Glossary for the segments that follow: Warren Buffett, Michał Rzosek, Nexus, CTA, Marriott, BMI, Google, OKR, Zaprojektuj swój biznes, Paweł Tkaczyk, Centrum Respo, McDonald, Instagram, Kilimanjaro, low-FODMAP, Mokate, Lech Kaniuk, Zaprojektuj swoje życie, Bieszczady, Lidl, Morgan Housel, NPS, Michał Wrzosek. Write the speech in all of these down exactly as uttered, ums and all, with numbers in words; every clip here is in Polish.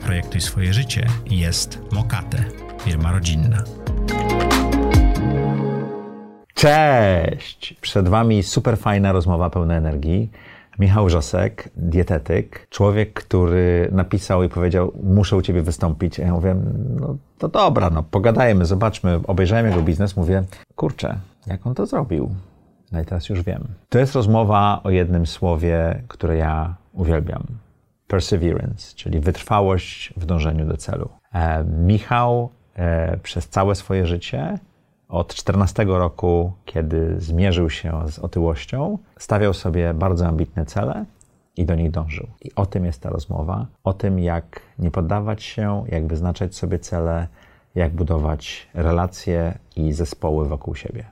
Zaprojektuj swoje życie jest Mokate, firma rodzinna. Cześć! Przed Wami super fajna rozmowa pełna energii. Michał Rzosek, dietetyk, człowiek, który napisał i powiedział: muszę u Ciebie wystąpić. Ja mówię: no to dobra, no pogadajmy, zobaczmy. Obejrzałem jego biznes, mówię: kurczę, jak on to zrobił? No i teraz już wiem. To jest rozmowa o jednym słowie, które ja uwielbiam. Perseverance, czyli wytrwałość w dążeniu do celu. E, Michał e, przez całe swoje życie, od czternastego roku, kiedy zmierzył się z otyłością, stawiał sobie bardzo ambitne cele i do nich dążył. I o tym jest ta rozmowa, o tym, jak nie poddawać się, jak wyznaczać sobie cele, jak budować relacje i zespoły wokół siebie.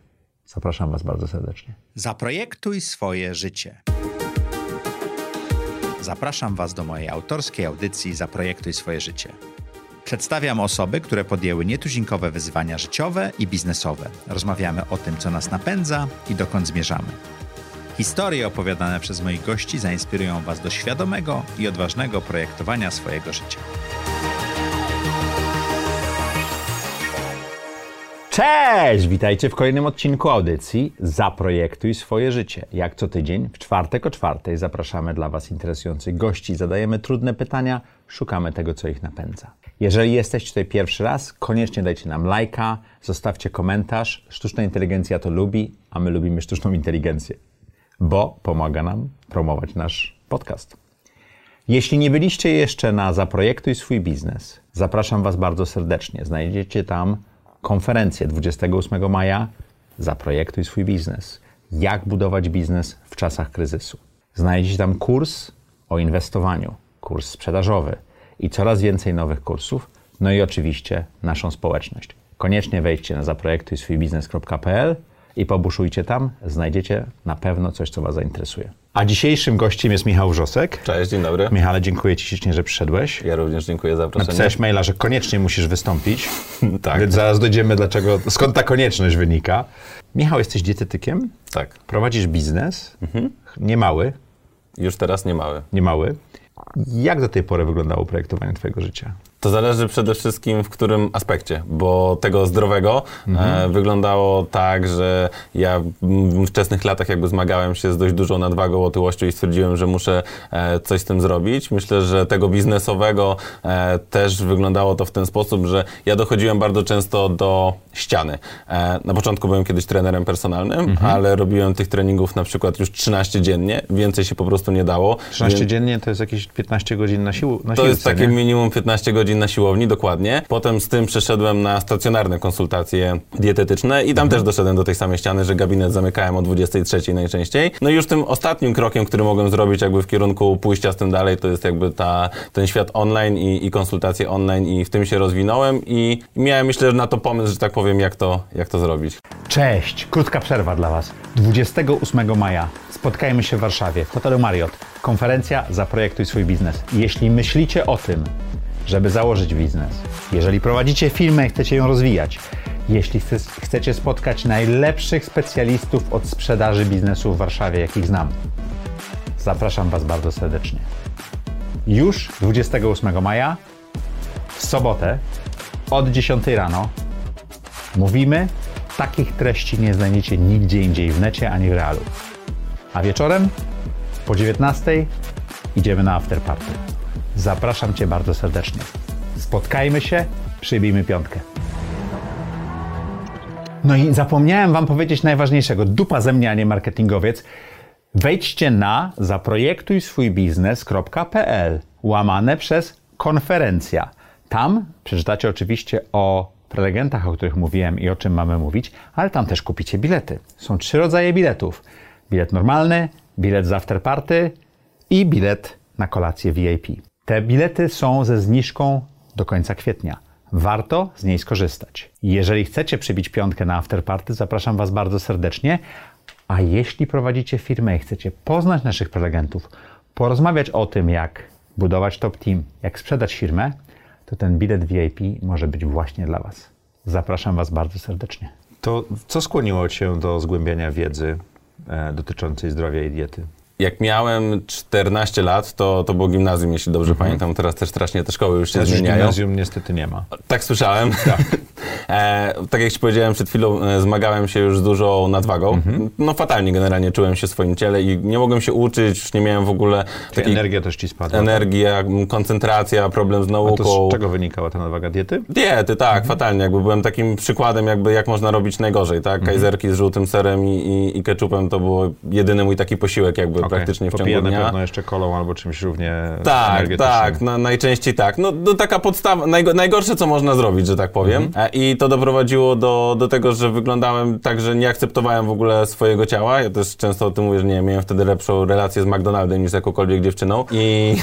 Zapraszam Was bardzo serdecznie. Zaprojektuj swoje życie. Zapraszam Was do mojej autorskiej audycji Zaprojektuj swoje życie. Przedstawiam osoby, które podjęły nietuzinkowe wyzwania życiowe i biznesowe. Rozmawiamy o tym, co nas napędza i dokąd zmierzamy. Historie opowiadane przez moich gości zainspirują Was do świadomego i odważnego projektowania swojego życia. Cześć! Witajcie w kolejnym odcinku audycji Zaprojektuj swoje życie. Jak co tydzień, w czwartek o czwartej zapraszamy dla Was interesujących gości, zadajemy trudne pytania, szukamy tego, co ich napędza. Jeżeli jesteście tutaj pierwszy raz, koniecznie dajcie nam lajka, zostawcie komentarz. Sztuczna inteligencja to lubi, a my lubimy sztuczną inteligencję, bo pomaga nam promować nasz podcast. Jeśli nie byliście jeszcze na Zaprojektuj swój biznes, zapraszam Was bardzo serdecznie. Znajdziecie tam konferencję dwudziestego ósmego maja Zaprojektuj swój biznes. Jak budować biznes w czasach kryzysu. Znajdziecie tam kurs o inwestowaniu, kurs sprzedażowy i coraz więcej nowych kursów. No i oczywiście naszą społeczność. Koniecznie wejdźcie na zaprojektujswójbiznes kropka p l i pobuszujcie tam. Znajdziecie na pewno coś, co Was zainteresuje. A dzisiejszym gościem jest Michał Wrzosek. Cześć, dzień dobry. Michale, dziękuję Ci ślicznie, że przyszedłeś. Ja również dziękuję za zaproszenie. Napisałeś maila, że koniecznie musisz wystąpić. Tak. Więc zaraz dojdziemy, dlaczego, skąd ta konieczność wynika. Michał, jesteś dietetykiem. Tak. Prowadzisz biznes. Mhm. Niemały. Już teraz niemały. Niemały. Jak do tej pory wyglądało projektowanie Twojego życia? To zależy przede wszystkim, w którym aspekcie, bo tego zdrowego mhm. e, wyglądało tak, że ja w wczesnych latach jakby zmagałem się z dość dużą nadwagą, otyłością i stwierdziłem, że muszę e, coś z tym zrobić. Myślę, że tego biznesowego e, też wyglądało to w ten sposób, że ja dochodziłem bardzo często do ściany. E, na początku byłem kiedyś trenerem personalnym, mhm. ale robiłem tych treningów na przykład już trzynaście dziennie, więcej się po prostu nie dało. trzynaście Więc... dziennie to jest jakieś piętnaście godzin na siłę. Na to siłce, jest takie nie? minimum piętnaście godzin na siłowni, dokładnie. Potem z tym przeszedłem na stacjonarne konsultacje dietetyczne i tam mhm. też doszedłem do tej samej ściany, że gabinet zamykałem o dwudziestej trzeciej najczęściej. No i już tym ostatnim krokiem, który mogłem zrobić jakby w kierunku pójścia z tym dalej, to jest jakby ta, ten świat online i, i konsultacje online i w tym się rozwinąłem i miałem, myślę, że na to pomysł, że tak powiem, jak to, jak to zrobić. Cześć! Krótka przerwa dla Was. dwudziestego ósmego maja spotkajmy się w Warszawie, w hotelu Marriott. Konferencja Zaprojektuj swój biznes. Jeśli myślicie o tym, żeby założyć biznes. Jeżeli prowadzicie firmę i chcecie ją rozwijać, jeśli chcecie spotkać najlepszych specjalistów od sprzedaży biznesu w Warszawie, jakich znam, zapraszam Was bardzo serdecznie. Już dwudziestego ósmego maja, w sobotę, od dziesiątej rano, mówimy, takich treści nie znajdziecie nigdzie indziej w necie ani w realu. A wieczorem po dziewiętnastej idziemy na afterparty. Zapraszam Cię bardzo serdecznie. Spotkajmy się, przybijmy piątkę. No i zapomniałem Wam powiedzieć najważniejszego. Dupa ze mnie, a nie marketingowiec. Wejdźcie na zaprojektujswójbiznes.pl łamane przez konferencja. Tam przeczytacie oczywiście o prelegentach, o których mówiłem i o czym mamy mówić, ale tam też kupicie bilety. Są trzy rodzaje biletów. Bilet normalny, bilet z afterparty i bilet na kolację V I P. Te bilety są ze zniżką do końca kwietnia. Warto z niej skorzystać. Jeżeli chcecie przybić piątkę na afterparty, zapraszam Was bardzo serdecznie. A jeśli prowadzicie firmę i chcecie poznać naszych prelegentów, porozmawiać o tym, jak budować top team, jak sprzedać firmę, to ten bilet V I P może być właśnie dla Was. Zapraszam Was bardzo serdecznie. To co skłoniło Cię do zgłębiania wiedzy e, dotyczącej zdrowia i diety? jak miałem czternaście lat, to, to było gimnazjum, jeśli dobrze mhm. pamiętam. Teraz też strasznie te szkoły już się Teraz zmieniają. Gimnazjum niestety nie ma. Tak słyszałem. Tak, e, tak jak ci powiedziałem przed chwilą, e, zmagałem się już z dużą nadwagą. Mhm. No fatalnie generalnie czułem się w swoim ciele i nie mogłem się uczyć, już nie miałem w ogóle... Takiej energia też ci spadła. Energia, koncentracja, problem z nauką. A to z czego wynikała ta nadwaga? Diety? Diety, tak, mhm. fatalnie. Jakby byłem takim przykładem, jakby jak można robić najgorzej, tak? Mhm. Kajzerki z żółtym serem i, i, i ketchupem to było jedyny mój taki posiłek, jakby. Okay. Praktycznie w ciągu dnia. Na pewno jeszcze kolą albo czymś równie tak, energetycznym. Tak, tak, no, najczęściej tak. No, no taka podstawa, najgo, najgorsze co można zrobić, że tak powiem. Mm-hmm. I to doprowadziło do, do tego, że wyglądałem tak, że nie akceptowałem w ogóle swojego ciała. Ja też często o tym mówię, że nie miałem wtedy lepszą relację z McDonaldem niż z jakąkolwiek dziewczyną. I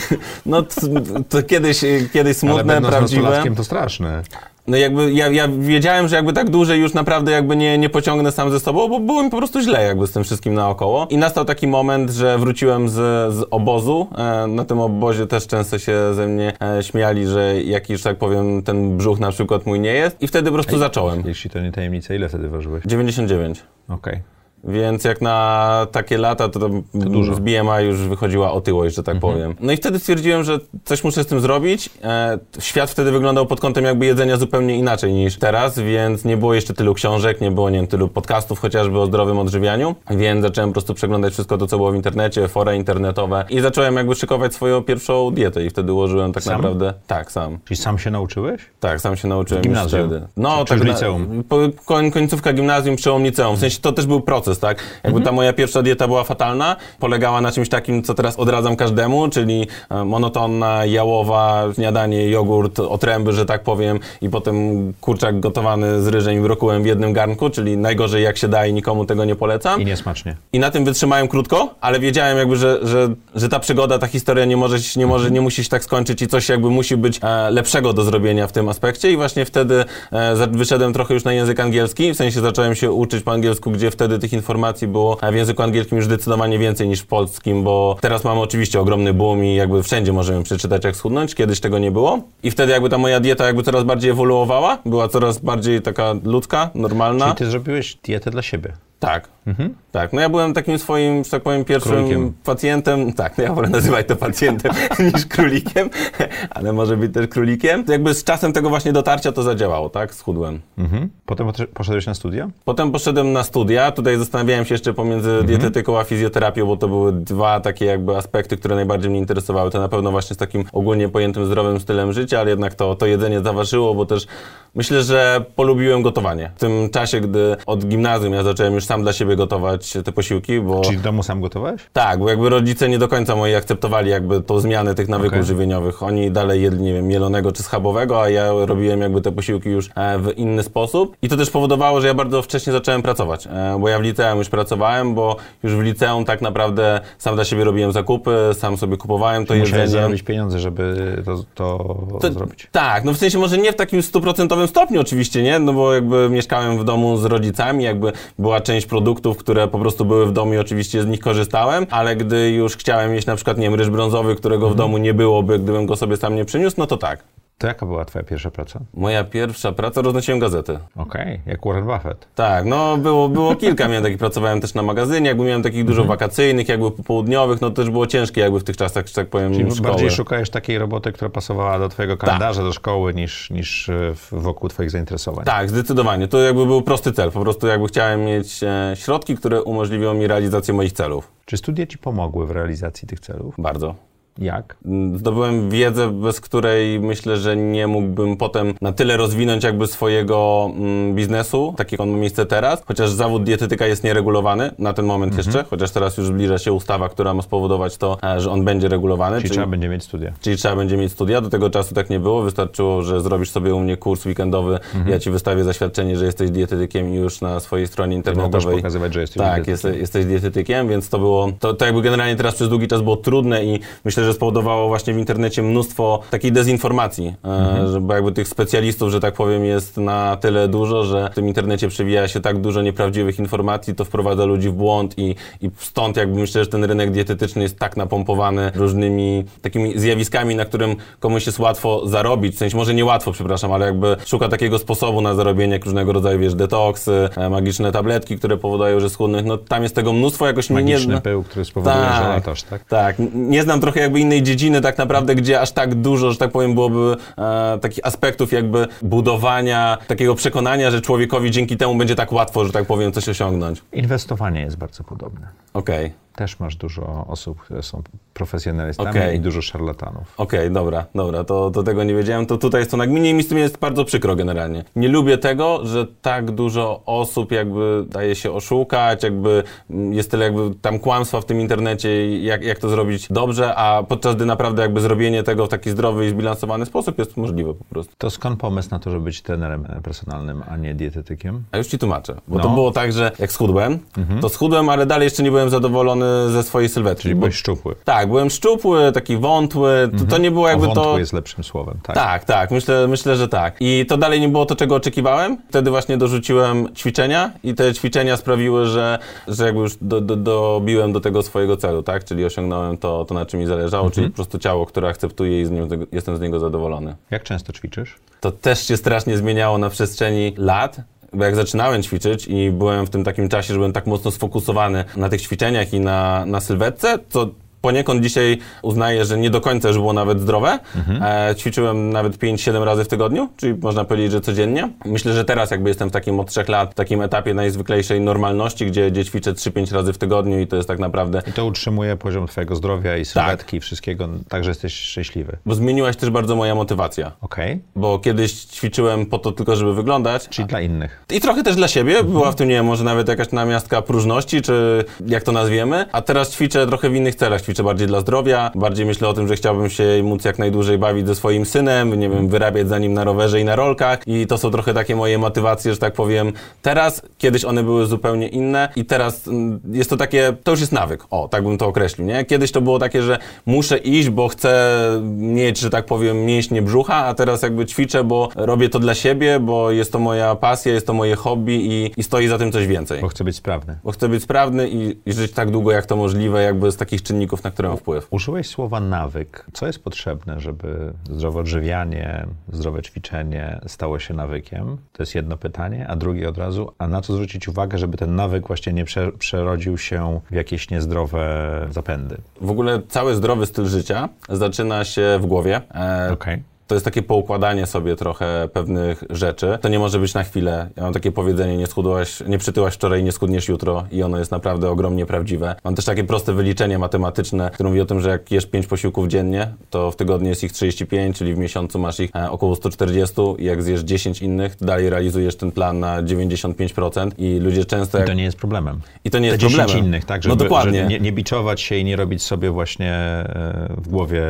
no to, to kiedyś, kiedyś smutne, ale prawdziwe. Ale będąc to straszne. No jakby ja, ja wiedziałem, że jakby tak dłużej już naprawdę jakby nie, nie pociągnę sam ze sobą, bo było mi po prostu źle jakby z tym wszystkim naokoło. I nastał taki moment, że wróciłem z, z obozu. E, na tym obozie też często się ze mnie e, śmiali, że jakiś, tak powiem, ten brzuch na przykład mój nie jest. I wtedy po prostu Ej, zacząłem. Jeśli to nie tajemnica, ile wtedy ważyłeś? dziewięćdziesiąt dziewięć. Okej. Okay. Więc jak na takie lata, to, to, to dużo. W B M I już wychodziła otyłość, że tak mhm. powiem. No i wtedy stwierdziłem, że coś muszę z tym zrobić. E, świat wtedy wyglądał pod kątem jakby jedzenia zupełnie inaczej niż teraz, więc nie było jeszcze tylu książek, nie było, nie wiem, tylu podcastów chociażby o zdrowym odżywianiu, więc zacząłem po prostu przeglądać wszystko to, co było w internecie, fora internetowe i zacząłem jakby szykować swoją pierwszą dietę i wtedy ułożyłem tak sam? naprawdę... Tak, sam. Czyli sam się nauczyłeś? Tak, sam się nauczyłem. W gimnazjum? Wtedy. No, czy tak, w liceum? Na, końcówka gimnazjum, przełom liceum. W sensie to też był proces. Tak? Jakby mhm. ta moja pierwsza dieta była fatalna, polegała na czymś takim, co teraz odradzam każdemu, czyli monotonna, jałowa, śniadanie, jogurt, otręby, że tak powiem, i potem kurczak gotowany z ryżem i brokułem w jednym garnku, czyli najgorzej jak się da i nikomu tego nie polecam. I niesmacznie. I na tym wytrzymałem krótko, ale wiedziałem jakby, że, że, że ta przygoda, ta historia nie może, nie, może, mhm. nie musi się tak skończyć i coś jakby musi być lepszego do zrobienia w tym aspekcie i właśnie wtedy wyszedłem trochę już na język angielski, w sensie zacząłem się uczyć po angielsku, gdzie wtedy tych informacji było w języku angielskim już zdecydowanie więcej niż w polskim, bo teraz mamy oczywiście ogromny boom i jakby wszędzie możemy przeczytać jak schudnąć, kiedyś tego nie było i wtedy jakby ta moja dieta jakby coraz bardziej ewoluowała, była coraz bardziej taka ludzka, normalna. Czyli ty zrobiłeś dietę dla siebie? Tak, mhm. tak. No ja byłem takim swoim, że tak powiem, pierwszym królikiem. Pacjentem, tak, no ja wolę nazywać to pacjentem niż królikiem, ale może być też królikiem. Jakby z czasem tego właśnie dotarcia to zadziałało, tak, schudłem. Mhm. Potem poszedłeś na studia? Potem poszedłem na studia, tutaj zastanawiałem się jeszcze pomiędzy mhm. dietetyką a fizjoterapią, bo to były dwa takie jakby aspekty, które najbardziej mnie interesowały. To na pewno właśnie z takim ogólnie pojętym zdrowym stylem życia, ale jednak to, to jedzenie zaważyło, bo też myślę, że polubiłem gotowanie. W tym czasie, gdy od gimnazjum ja zacząłem już sam dla siebie gotować te posiłki, bo... Czyli w domu sam gotowałeś? Tak, bo jakby rodzice nie do końca moi akceptowali jakby tą zmianę tych nawyków okay. żywieniowych. Oni dalej jedli, nie wiem, mielonego czy schabowego, a ja robiłem jakby te posiłki już w inny sposób. I to też powodowało, że ja bardzo wcześnie zacząłem pracować, bo ja w liceum już pracowałem, bo już w liceum tak naprawdę sam dla siebie robiłem zakupy, sam sobie kupowałem to jedzenie. Musiałeś zarobić pieniądze, żeby to, to, to zrobić. Tak, no w sensie może nie w takim stuprocentowym stopniu oczywiście, nie? No bo jakby mieszkałem w domu z rodzicami, jakby była część produktów, które po prostu były w domu i oczywiście z nich korzystałem, ale gdy już chciałem mieć na przykład, nie wiem, ryż brązowy, którego w domu nie byłoby, gdybym go sobie sam nie przyniósł, no to tak. To jaka była twoja pierwsza praca? Moja pierwsza praca? Roznosiłem gazety. Okej, okay, jak Warren Buffett. Tak, no było, było kilka, miałem takich, pracowałem też na magazynie, jakby miałem takich dużo wakacyjnych, jakby popołudniowych, no to też było ciężkie jakby w tych czasach, że tak powiem, czyli szkoły. Bardziej szukałeś takiej roboty, która pasowała do twojego kalendarza, tak. do szkoły, niż, niż wokół twoich zainteresowań. Tak, zdecydowanie. To jakby był prosty cel, po prostu jakby chciałem mieć środki, które umożliwią mi realizację moich celów. Czy studia ci pomogły w realizacji tych celów? Bardzo. Jak? Zdobyłem wiedzę, bez której myślę, że nie mógłbym potem na tyle rozwinąć jakby swojego mm, biznesu, tak jak on ma miejsce teraz, chociaż zawód dietetyka jest nieregulowany na ten moment mhm. jeszcze, chociaż teraz już zbliża się ustawa, która ma spowodować to, że on będzie regulowany. Czyli, czyli trzeba będzie mieć studia. Czyli trzeba będzie mieć studia, do tego czasu tak nie było, wystarczyło, że zrobisz sobie u mnie kurs weekendowy, mhm. ja ci wystawię zaświadczenie, że jesteś dietetykiem i już na swojej stronie internetowej. Możesz pokazywać, że jesteś tak, dietetykiem. Tak, jesteś, jesteś dietetykiem, więc to było, to, to jakby generalnie teraz przez długi czas było trudne i myślę, myślę, że spowodowało właśnie w internecie mnóstwo takiej dezinformacji, mhm. bo jakby tych specjalistów, że tak powiem, jest na tyle dużo, że w tym internecie przewija się tak dużo nieprawdziwych informacji, to wprowadza ludzi w błąd i, i stąd jakby myślę, że ten rynek dietetyczny jest tak napompowany różnymi takimi zjawiskami, na którym komuś jest łatwo zarobić, w sensie może nie łatwo, przepraszam, ale jakby szuka takiego sposobu na zarobienie, jak różnego rodzaju, wiesz, detoksy, magiczne tabletki, które powodują, że schudnych, no tam jest tego mnóstwo, jakoś nie... Magiczny pył, który spowoduje, tak, że latasz, tak? Tak, nie znam trochę jakby innej dziedziny tak naprawdę, gdzie aż tak dużo, że tak powiem, byłoby e, takich aspektów jakby budowania, takiego przekonania, że człowiekowi dzięki temu będzie tak łatwo, że tak powiem, coś osiągnąć. Inwestowanie jest bardzo podobne. Okej. Okay. Też masz dużo osób, które są profesjonalistami okay. i dużo szarlatanów. Okej, okay, dobra, dobra, to, to tego nie wiedziałem, to tutaj jest to nagminnie i mi z tym jest bardzo przykro generalnie. Nie lubię tego, że tak dużo osób jakby daje się oszukać, jakby jest tyle jakby tam kłamstwa w tym internecie, jak, jak to zrobić dobrze, a podczas gdy naprawdę jakby zrobienie tego w taki zdrowy i zbilansowany sposób jest możliwe po prostu. To skąd pomysł na to, żeby być trenerem personalnym, a nie dietetykiem? A już ci tłumaczę, bo no. to było tak, że jak schudłem, mhm. to schudłem, ale dalej jeszcze nie byłem zadowolony ze swojej sylwetki. Czyli byłeś szczupły. Tak, byłem szczupły, taki wątły. Mm-hmm. To, to nie było jakby wątły to... jest lepszym słowem, tak? Tak, tak. Myślę, myślę, że tak. I to dalej nie było to, czego oczekiwałem. Wtedy właśnie dorzuciłem ćwiczenia i te ćwiczenia sprawiły, że, że jakby już do, do, dobiłem do tego swojego celu, tak? Czyli osiągnąłem to, to na czym mi zależało, mm-hmm. czyli po prostu ciało, które akceptuję i z niego, jestem z niego zadowolony. Jak często ćwiczysz? To też się strasznie zmieniało na przestrzeni lat. Bo jak zaczynałem ćwiczyć i byłem w tym takim czasie, że byłem tak mocno sfokusowany na tych ćwiczeniach i na, na sylwetce, to poniekąd dzisiaj uznaję, że nie do końca już było nawet zdrowe. Mhm. E, ćwiczyłem nawet pięć siedem razy w tygodniu, czyli można powiedzieć, że codziennie. Myślę, że teraz jakby jestem w takim od trzech lat, w takim etapie najzwyklejszej normalności, gdzie, gdzie ćwiczę trzy pięć razy w tygodniu i to jest tak naprawdę... I to utrzymuje poziom twojego zdrowia i sylwetki, tak. i wszystkiego, tak, że jesteś szczęśliwy. Bo zmieniłaś też bardzo moja motywacja. Okej. Okay. Bo kiedyś ćwiczyłem po to tylko, żeby wyglądać. Czyli a... dla innych. I trochę też dla siebie. Mhm. Była w tym, nie wiem, może nawet jakaś namiastka próżności, czy jak to nazwiemy. A teraz ćwiczę trochę w innych celach. Ćwiczę bardziej dla zdrowia, bardziej myślę o tym, że chciałbym się móc jak najdłużej bawić ze swoim synem, nie wiem, wyrabiać za nim na rowerze i na rolkach i to są trochę takie moje motywacje, że tak powiem, teraz, kiedyś one były zupełnie inne i teraz jest to takie, to już jest nawyk, o, tak bym to określił, nie? Kiedyś to było takie, że muszę iść, bo chcę mieć, że tak powiem, mięśnie brzucha, a teraz jakby ćwiczę, bo robię to dla siebie, bo jest to moja pasja, jest to moje hobby i, i stoi za tym coś więcej. Bo chcę być sprawny. Bo chcę być sprawny i, i żyć tak długo, jak to możliwe, jakby z takich czynników, na które ma wpływ. Użyłeś słowa nawyk. Co jest potrzebne, żeby zdrowe odżywianie, zdrowe ćwiczenie stało się nawykiem? To jest jedno pytanie, a drugie od razu, a na co zwrócić uwagę, żeby ten nawyk właśnie nie prze- przerodził się w jakieś niezdrowe zapędy? W ogóle cały zdrowy styl życia zaczyna się w głowie. E- okay. To jest takie poukładanie sobie trochę pewnych rzeczy. To nie może być na chwilę. Ja mam takie powiedzenie, nie schudłaś, nie przytyłaś wczoraj, nie schudniesz jutro i ono jest naprawdę ogromnie prawdziwe. Mam też takie proste wyliczenie matematyczne, które mówi o tym, że jak jesz pięć posiłków dziennie, to w tygodniu jest ich trzydzieści pięć, czyli w miesiącu masz ich około sto czterdzieści i jak zjesz dziesięć innych, to dalej realizujesz ten plan na dziewięćdziesiąt pięć procent i ludzie często... Jak... I to nie jest problemem. I to nie jest problemem. dziesięć innych, tak? Żeby, no dokładnie. Żeby nie, nie biczować się i nie robić sobie właśnie w głowie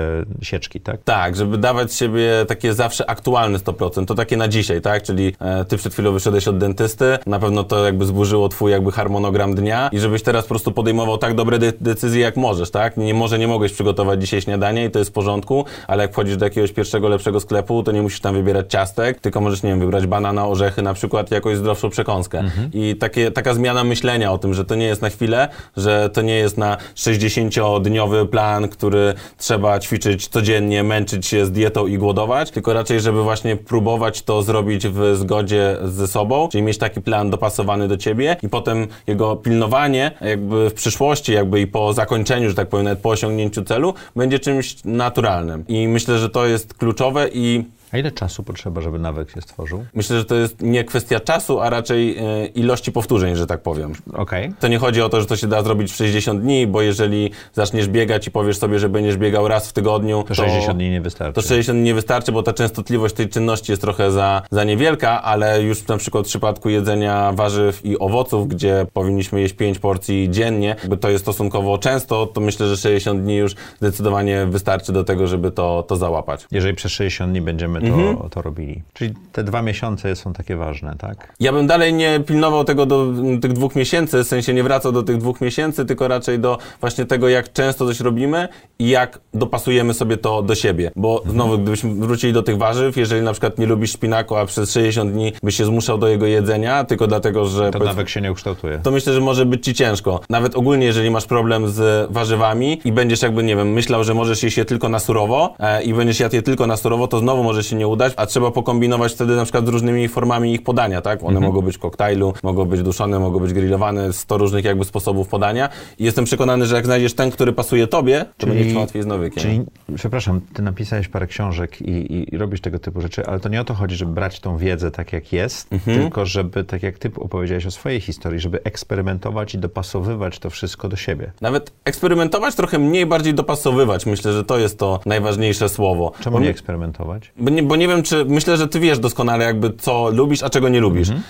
sieczki, tak? Tak, żeby dawać siebie takie zawsze aktualne sto procent, to takie na dzisiaj, tak? Czyli e, ty przed chwilą wyszedłeś od dentysty, na pewno to jakby zburzyło twój jakby harmonogram dnia i żebyś teraz po prostu podejmował tak dobre de- decyzje, jak możesz, tak? Nie, może nie mogłeś przygotować dzisiaj śniadania i to jest w porządku, ale jak wchodzisz do jakiegoś pierwszego, lepszego sklepu, to nie musisz tam wybierać ciastek, tylko możesz, nie wiem, wybrać banana, orzechy na przykład, jakąś zdrowszą przekąskę. Mhm. I takie, taka zmiana myślenia o tym, że to nie jest na chwilę, że to nie jest na sześćdziesięciodniowy plan, który trzeba ćwiczyć codziennie, męczyć się z dietą i głodem, tylko raczej, żeby właśnie próbować to zrobić w zgodzie ze sobą, czyli mieć taki plan dopasowany do ciebie i potem jego pilnowanie jakby w przyszłości, jakby i po zakończeniu, że tak powiem, nawet po osiągnięciu celu, będzie czymś naturalnym. I myślę, że to jest kluczowe i... A ile czasu potrzeba, żeby nawyk się stworzył? Myślę, że to jest nie kwestia czasu, a raczej e, ilości powtórzeń, że tak powiem. Okej. Okay. To nie chodzi o to, że to się da zrobić w sześćdziesiąt dni, bo jeżeli zaczniesz biegać i powiesz sobie, że będziesz biegał raz w tygodniu, to, to sześćdziesiąt dni nie wystarczy. To sześćdziesiąt dni nie wystarczy, bo ta częstotliwość tej czynności jest trochę za, za niewielka, ale już na przykład w przypadku jedzenia warzyw i owoców, gdzie powinniśmy jeść pięć porcji dziennie, bo to jest stosunkowo często, to myślę, że sześćdziesiąt dni już zdecydowanie wystarczy do tego, żeby to, to załapać. Jeżeli przez sześćdziesiąt dni będziemy to, mhm. to robili. Czyli te dwa miesiące są takie ważne, tak? Ja bym dalej nie pilnował tego do tych dwóch miesięcy, w sensie nie wracał do tych dwóch miesięcy, tylko raczej do właśnie tego, jak często coś robimy i jak dopasujemy sobie to do siebie. Bo znowu, gdybyśmy wrócili do tych warzyw, jeżeli na przykład nie lubisz szpinaku, a przez sześćdziesiąt dni byś się zmuszał do jego jedzenia, tylko dlatego, że... To nawyk się nie ukształtuje. To myślę, że może być ci ciężko. Nawet ogólnie, jeżeli masz problem z warzywami i będziesz jakby, nie wiem, myślał, że możesz jeść je tylko na surowo e, i będziesz jadł je tylko na surowo, to znowu może się nie udać, a trzeba pokombinować wtedy na przykład z różnymi formami ich podania, tak? One mm-hmm. mogą być w koktajlu, mogą być duszone, mogą być grillowane, sto różnych jakby sposobów podania i jestem przekonany, że jak znajdziesz ten, który pasuje tobie, to czyli, będzie łatwiej z nawykiem. Czyli, przepraszam, ty napisałeś parę książek i, i, i robisz tego typu rzeczy, ale to nie o to chodzi, żeby brać tą wiedzę tak jak jest, mm-hmm. tylko żeby, tak jak ty opowiedziałeś o swojej historii, żeby eksperymentować i dopasowywać to wszystko do siebie. Nawet eksperymentować trochę mniej, bardziej dopasowywać. Myślę, że to jest to najważniejsze słowo. Czemu nie eksperymentować? Bo nie, bo nie wiem, czy... Myślę, że ty wiesz doskonale jakby, co lubisz, a czego nie lubisz. Mm-hmm.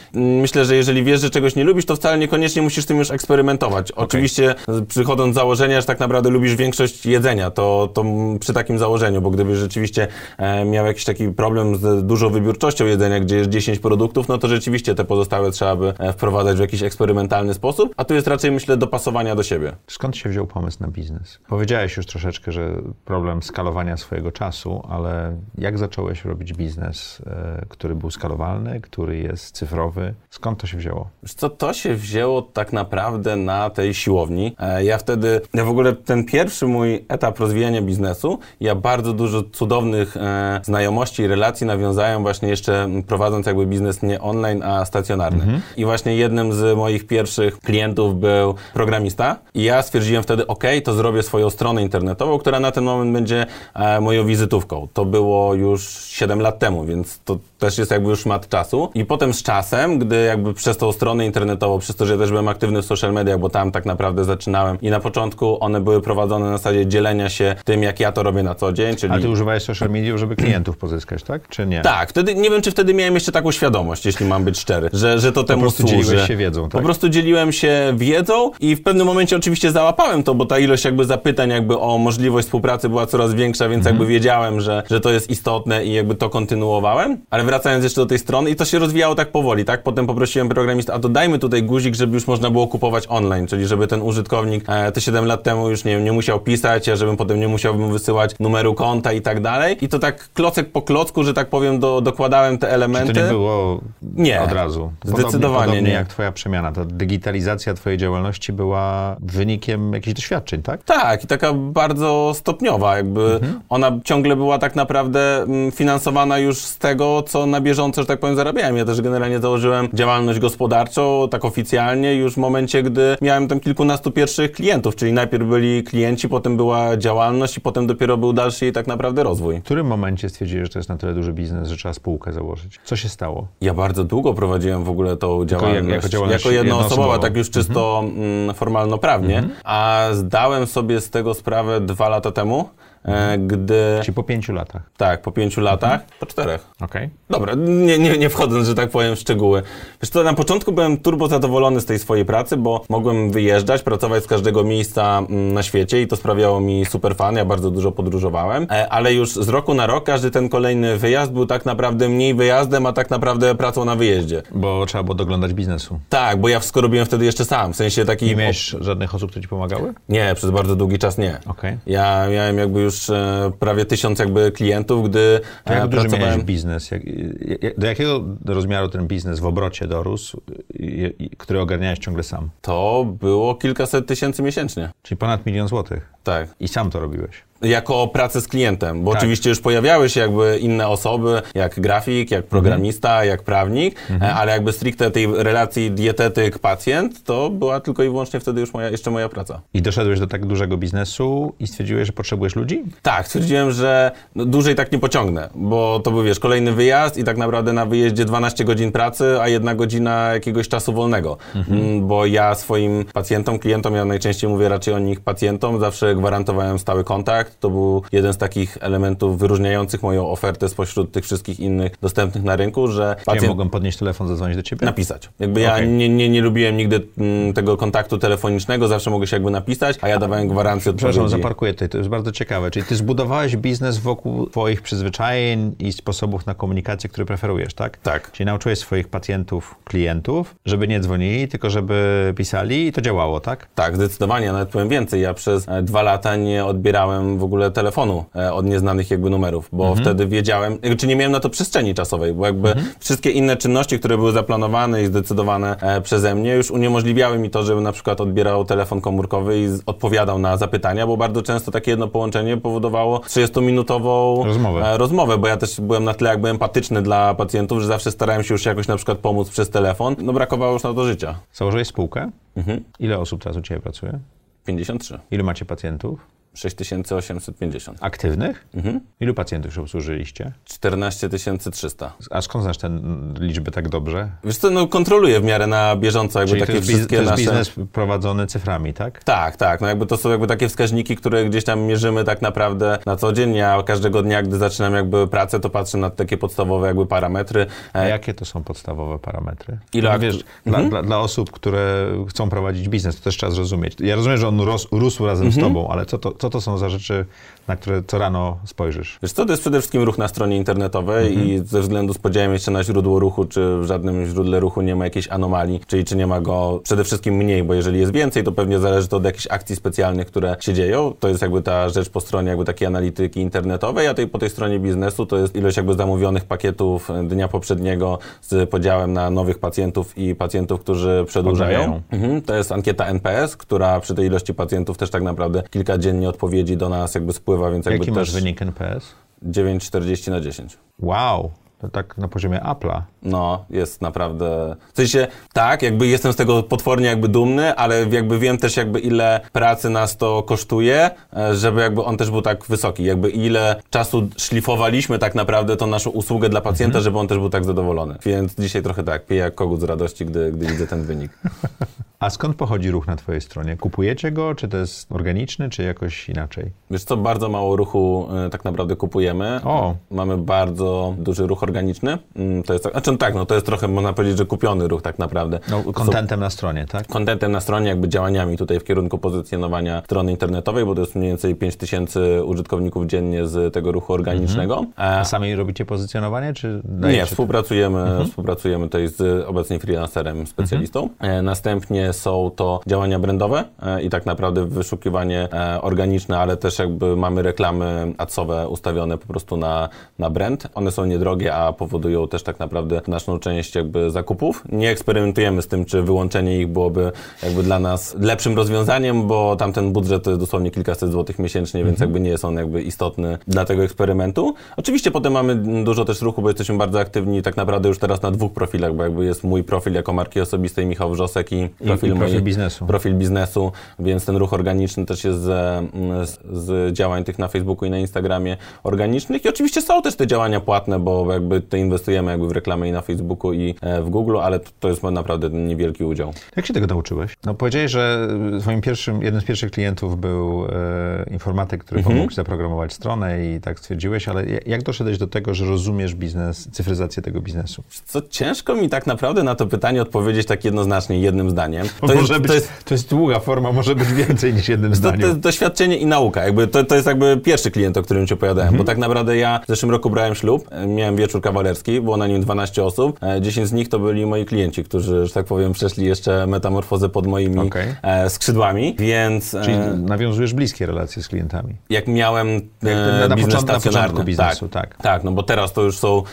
Myślę, że jeżeli wiesz, że czegoś nie lubisz, to wcale niekoniecznie musisz tym już eksperymentować. Okay. Oczywiście przychodząc z założenia, że tak naprawdę lubisz większość jedzenia, to, to przy takim założeniu, bo gdybyś rzeczywiście e, miał jakiś taki problem z dużą wybiórczością jedzenia, gdzie jest dziesięć produktów, no to rzeczywiście te pozostałe trzeba by wprowadzać w jakiś eksperymentalny sposób, a tu jest raczej, myślę, dopasowania do siebie. Skąd się wziął pomysł na biznes? Powiedziałeś już troszeczkę, że problem skalowania swojego czasu, ale jak zacząłeś robić biznes, e, który był skalowalny, który jest cyfrowy? Skąd to się wzięło? Wiesz co, to się wzięło tak naprawdę na tej siłowni. E, ja wtedy, ja w ogóle ten pierwszy mój etap rozwijania biznesu, ja bardzo dużo cudownych e, znajomości i relacji nawiązałem właśnie jeszcze prowadząc jakby biznes nie online, a stacjonarny. Mhm. I właśnie jednym z moich pierwszych klientów był programista i ja stwierdziłem wtedy, ok, to zrobię swoją stronę internetową, która na ten moment będzie e, moją wizytówką. To było już siedem lat temu, więc to też jest jakby już szmat czasu. I potem z czasem, gdy jakby przez tą stronę internetową, przez to, że ja też byłem aktywny w social mediach, bo tam tak naprawdę zaczynałem i na początku one były prowadzone na zasadzie dzielenia się tym, jak ja to robię na co dzień, czyli... A ty używałeś social mediów, żeby klientów pozyskać, tak? Czy nie? Tak. Wtedy, nie wiem, czy wtedy miałem jeszcze taką świadomość, jeśli mam być szczery, że, że to temu służy. Po prostu dzieliłeś się wiedzą, tak? Po prostu dzieliłem się wiedzą i w pewnym momencie oczywiście załapałem to, bo ta ilość jakby zapytań jakby o możliwość współpracy była coraz większa, więc mhm. jakby wiedziałem, że, że to jest istotne i jakby to kontynuowałem, ale wracając jeszcze do tej strony i to się rozwijało tak powoli, tak? Potem poprosiłem programistę, a dodajmy tutaj guzik, żeby już można było kupować online, czyli żeby ten użytkownik e, te siedem lat temu już nie, nie musiał pisać, a żebym potem nie musiałbym wysyłać numeru konta i tak dalej. I to tak klocek po klocku, że tak powiem, do, dokładałem te elementy. Czy to nie było nie, od razu? Podobnie, zdecydowanie podobnie nie. Jak twoja przemiana, ta digitalizacja twojej działalności była wynikiem jakichś doświadczeń, tak? Tak, i taka bardzo stopniowa, jakby mhm. ona ciągle była tak naprawdę finansowana już z tego, co na bieżąco, że tak powiem, zarabiałem. Ja też generalnie założyłem działalność gospodarczą, tak oficjalnie, już w momencie, gdy miałem tam kilkunastu pierwszych klientów, czyli najpierw byli klienci, potem była działalność i potem dopiero był dalszy i tak naprawdę rozwój. W którym momencie stwierdziłeś, że to jest na tyle duży biznes, że trzeba spółkę założyć? Co się stało? Ja bardzo długo prowadziłem w ogóle tą działalność. Jako, jako, działalność jako jednoosobowa, tak już czysto mhm. formalno-prawnie, mhm. a zdałem sobie z tego sprawę dwa lata temu, gdy... Czyli po pięciu latach. Tak, po pięciu latach, mhm. po czterech. Okej. Okay. Dobra, nie, nie, nie wchodząc, że tak powiem, w szczegóły. Wiesz co, na początku byłem turbo zadowolony z tej swojej pracy, bo mogłem wyjeżdżać, pracować z każdego miejsca na świecie i to sprawiało mi super fan, ja bardzo dużo podróżowałem, ale już z roku na rok każdy ten kolejny wyjazd był tak naprawdę mniej wyjazdem, a tak naprawdę pracą na wyjeździe. Bo trzeba było doglądać biznesu. Tak, bo ja wszystko robiłem wtedy jeszcze sam, w sensie taki... Nie miałeś żadnych osób, które ci pomagały? Nie, przez bardzo długi czas nie. Okej. Okay. Ja miałem jakby już Już, e, prawie tysiąc jakby klientów, gdy to jak e, duży pracowałem... miałeś biznes? Jak, jak, do jakiego rozmiaru ten biznes w obrocie dorósł, i, i, który ogarniałeś ciągle sam? To było kilkaset tysięcy miesięcznie. Czyli ponad milion złotych? Tak. I sam to robiłeś? Jako pracę z klientem, bo tak. oczywiście już pojawiały się jakby inne osoby, jak grafik, jak programista, mhm. jak prawnik, mhm. ale jakby stricte tej relacji dietetyk-pacjent, to była tylko i wyłącznie wtedy już moja, jeszcze moja praca. I doszedłeś do tak dużego biznesu i stwierdziłeś, że potrzebujesz ludzi? Tak, stwierdziłem, że no, dłużej tak nie pociągnę, bo to był, wiesz, kolejny wyjazd i tak naprawdę na wyjeździe dwanaście godzin pracy, a jedna godzina jakiegoś czasu wolnego, mhm. bo ja swoim pacjentom, klientom, ja najczęściej mówię raczej o nich pacjentom, zawsze gwarantowałem stały kontakt. To był jeden z takich elementów wyróżniających moją ofertę spośród tych wszystkich innych dostępnych na rynku, że pacjent... Ja mogłem podnieść telefon, zadzwonić do ciebie? Napisać. Jakby okay. Ja nie, nie, nie lubiłem nigdy m, tego kontaktu telefonicznego, zawsze mogę się jakby napisać, a ja dawałem gwarancję od odpowiedzi. Przepraszam, zaparkuję tutaj, to jest bardzo ciekawe. Czyli ty zbudowałeś biznes wokół twoich przyzwyczajeń i sposobów na komunikację, które preferujesz, tak? Tak. Czyli nauczyłeś swoich pacjentów, klientów, żeby nie dzwonili, tylko żeby pisali i to działało, tak? Tak, zdecydowanie, ja nawet powiem więcej. Ja przez dwa lata nie odbierałem w ogóle telefonu od nieznanych jakby numerów, bo mhm. wtedy wiedziałem, czy nie miałem na to przestrzeni czasowej, bo jakby mhm. wszystkie inne czynności, które były zaplanowane i zdecydowane przeze mnie, już uniemożliwiały mi to, żebym na przykład odbierał telefon komórkowy i odpowiadał na zapytania, bo bardzo często takie jedno połączenie powodowało trzydziestominutową rozmowę. rozmowę, bo ja też byłem na tyle jakby empatyczny dla pacjentów, że zawsze starałem się już jakoś na przykład pomóc przez telefon. No brakowało już na to życia. Założyłeś spółkę? Mhm. Ile osób teraz u ciebie pracuje? pięćdziesiąt trzy. Ilu macie pacjentów? sześć tysięcy osiemset pięćdziesiąt. Aktywnych? Mhm. Ilu pacjentów już obsłużyliście? czternaście tysięcy trzysta. A skąd znasz te liczby tak dobrze? Wiesz co, no kontroluję w miarę na bieżąco jakby takie wszystkie nasze... Czyli to jest biznes prowadzony cyframi, tak? Tak, tak. No jakby to są jakby takie wskaźniki, które gdzieś tam mierzymy tak naprawdę na co dzień. Ja każdego dnia, gdy zaczynam jakby pracę, to patrzę na takie podstawowe jakby parametry. A jakie to są podstawowe parametry? Ile... Wiesz, mhm. dla, dla, dla osób, które chcą prowadzić biznes, to też trzeba zrozumieć. Ja rozumiem, że on ros, rósł razem mhm. z tobą, ale co to... Co to są za rzeczy, na które co rano spojrzysz? Wiesz co, to jest przede wszystkim ruch na stronie internetowej mhm. i ze względu z podziałem jeszcze na źródło ruchu, czy w żadnym źródle ruchu nie ma jakiejś anomalii, czyli czy nie ma go przede wszystkim mniej, bo jeżeli jest więcej, to pewnie zależy to od jakichś akcji specjalnych, które się dzieją. To jest jakby ta rzecz po stronie jakby takiej analityki internetowej, a tej, po tej stronie biznesu to jest ilość jakby zamówionych pakietów dnia poprzedniego z podziałem na nowych pacjentów i pacjentów, którzy przedłużają. Mhm. To jest ankieta N P S, która przy tej ilości pacjentów też tak naprawdę kilka dziennie odpowiedzi do nas jakby spływa, więc jakby Jaki też... Jaki masz wynik N P S? dziewięć czterdzieści na dziesięć. Wow! To tak na poziomie Apple'a. No, jest naprawdę... W sensie, tak, jakby jestem z tego potwornie jakby dumny, ale jakby wiem też jakby ile pracy nas to kosztuje, żeby jakby on też był tak wysoki. Jakby ile czasu szlifowaliśmy tak naprawdę tą naszą usługę dla pacjenta, mhm. żeby on też był tak zadowolony. Więc dzisiaj trochę tak, piję jak kogut z radości, gdy, gdy widzę ten wynik. A skąd pochodzi ruch na twojej stronie? Kupujecie go? Czy to jest organiczny, czy jakoś inaczej? Wiesz co, bardzo mało ruchu y, tak naprawdę kupujemy. O. Mamy bardzo duży ruch organiczny. Mm, to jest tak, znaczy, tak, no to jest trochę, można powiedzieć, że kupiony ruch tak naprawdę. No, kontentem na stronie, tak? Kontentem na stronie, jakby działaniami tutaj w kierunku pozycjonowania strony internetowej, bo to jest mniej więcej pięć tysięcy użytkowników dziennie z tego ruchu organicznego. Mhm. A sami robicie pozycjonowanie, czy dajecie? Nie, współpracujemy, mhm. współpracujemy tutaj z obecnie freelancerem, specjalistą. Mhm. E, następnie są to działania brandowe i tak naprawdę wyszukiwanie organiczne, ale też jakby mamy reklamy adsowe ustawione po prostu na, na brand. One są niedrogie, a powodują też tak naprawdę znaczną część jakby zakupów. Nie eksperymentujemy z tym, czy wyłączenie ich byłoby jakby dla nas lepszym rozwiązaniem, bo tamten budżet to jest dosłownie kilkaset złotych miesięcznie, mhm. więc jakby nie jest on jakby istotny dla tego eksperymentu. Oczywiście potem mamy dużo też ruchu, bo jesteśmy bardzo aktywni tak naprawdę już teraz na dwóch profilach, bo jakby jest mój profil jako marki osobistej Michał Wrzosek i Profil, profil, biznesu. profil biznesu, więc ten ruch organiczny też jest z, z, z działań tych na Facebooku i na Instagramie organicznych. I oczywiście są też te działania płatne, bo jakby te inwestujemy jakby w reklamę i na Facebooku i w Google, ale to, to jest naprawdę niewielki udział. Jak się tego nauczyłeś? No powiedziałeś, że swoim pierwszym, jednym z pierwszych klientów był e, informatyk, który pomógł mhm. zaprogramować stronę i tak stwierdziłeś, ale jak doszedłeś do tego, że rozumiesz biznes, cyfryzację tego biznesu? Co ciężko mi tak naprawdę na to pytanie odpowiedzieć tak jednoznacznie, jednym zdaniem. To jest, być, to, jest, to jest długa forma, może być więcej niż jednym zdaniu. To, to, doświadczenie i nauka. Jakby to, to jest jakby pierwszy klient, o którym ci opowiadałem, mhm. bo tak naprawdę ja w zeszłym roku brałem ślub, miałem wieczór kawalerski, było na nim dwanaście osób, dziesięć z nich to byli moi klienci, którzy, że tak powiem, przeszli jeszcze metamorfozę pod moimi okay. skrzydłami, więc... Czyli nawiązujesz bliskie relacje z klientami. Jak miałem jak e, na biznes początku, na początku biznesu, tak, tak. Tak, no bo teraz to już są,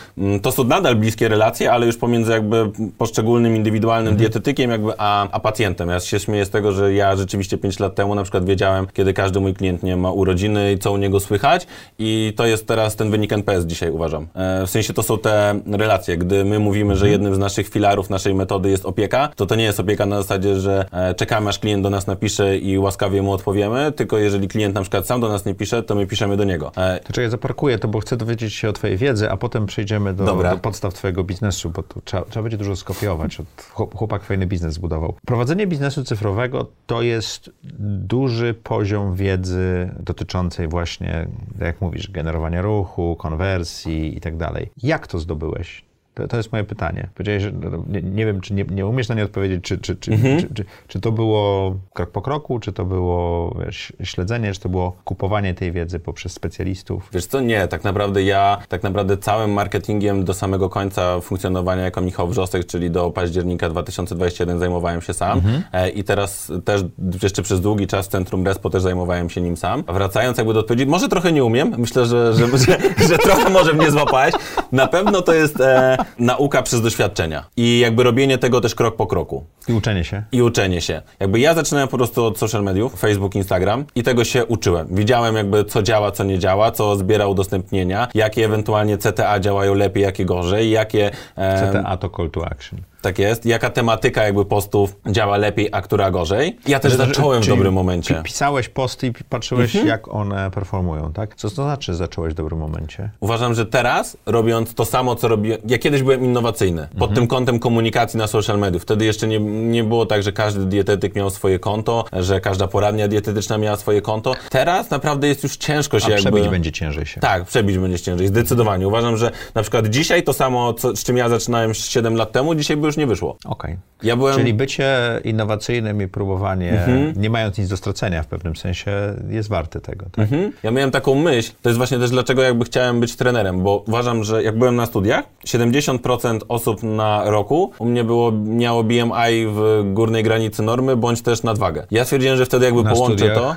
to są nadal bliskie relacje, ale już pomiędzy jakby poszczególnym, indywidualnym mhm. dietetykiem jakby, a, a pacjentem. Ja się śmieję z tego, że ja rzeczywiście pięć lat temu na przykład wiedziałem, kiedy każdy mój klient nie ma urodziny i co u niego słychać i to jest teraz ten wynik N P S dzisiaj, uważam. E, w sensie to są te relacje. Gdy my mówimy, że jednym z naszych filarów naszej metody jest opieka, to to nie jest opieka na zasadzie, że e, czekamy, aż klient do nas napisze i łaskawie mu odpowiemy, tylko jeżeli klient na przykład sam do nas nie pisze, to my piszemy do niego. E, to czekaj, zaparkuję to, bo chcę dowiedzieć się o twojej wiedzy, a potem przejdziemy do, do podstaw twojego biznesu, bo tu trzeba, trzeba będzie dużo skopiować. Chłopak fajny biznes zbudował. Prowadzenie biznesu cyfrowego to jest duży poziom wiedzy dotyczącej właśnie, jak mówisz, generowania ruchu, konwersji i tak dalej. Jak to zdobyłeś? To, to jest moje pytanie. Powiedziałeś, że nie, nie wiem, czy nie, nie umiesz na nie odpowiedzieć, czy, czy, czy, mhm. czy, czy, czy to było krok po kroku, czy to było wiesz, śledzenie, czy to było kupowanie tej wiedzy poprzez specjalistów? Wiesz co, nie. Tak naprawdę ja, tak naprawdę całym marketingiem do samego końca funkcjonowania jako Michał Wrzosek, czyli do października dwa tysiące dwudziestego pierwszego zajmowałem się sam mhm. e, i teraz też jeszcze przez długi czas w Centrum Respo też zajmowałem się nim sam. A wracając jakby do odpowiedzi, może trochę nie umiem, myślę, że, że, że, że, że trochę może mnie złapałeś. Na pewno to jest... E, nauka przez doświadczenia i jakby robienie tego też krok po kroku. I uczenie się. I uczenie się. Jakby ja zaczynałem po prostu od social mediów, Facebook, Instagram i tego się uczyłem. Widziałem jakby co działa, co nie działa, co zbiera udostępnienia, jakie ewentualnie C T A działają lepiej, jakie gorzej, jakie... E... C T A to call to action. Tak jest. Jaka tematyka jakby postów działa lepiej, a która gorzej. Ja też zacząłem w dobrym momencie. Pisałeś posty i patrzyłeś, mhm. jak one performują, tak? Co to znaczy, że zacząłeś w dobrym momencie? Uważam, że teraz, robiąc to samo, co robiłem... Ja kiedyś byłem innowacyjny pod mhm. tym kątem komunikacji na social mediach. Wtedy jeszcze nie, nie było tak, że każdy dietetyk miał swoje konto, że każda poradnia dietetyczna miała swoje konto. Teraz naprawdę jest już ciężko się a jakby... przebić będzie ciężej się. Tak, przebić będzie ciężej. Zdecydowanie. Uważam, że na przykład dzisiaj to samo, co, z czym ja zaczynałem siedem lat temu, dzisiaj by już nie wyszło. Okej. Okay. Ja byłem... Czyli bycie innowacyjnym i próbowanie, mhm. nie mając nic do stracenia w pewnym sensie, jest warte tego. Tak? Mhm. Ja miałem taką myśl, to jest właśnie też dlaczego jakby chciałem być trenerem, bo uważam, że jak byłem na studiach, siedemdziesiąt procent osób na roku u mnie było, miało B M I w górnej granicy normy, bądź też nadwagę. Ja stwierdziłem, że wtedy jakby na połączę to...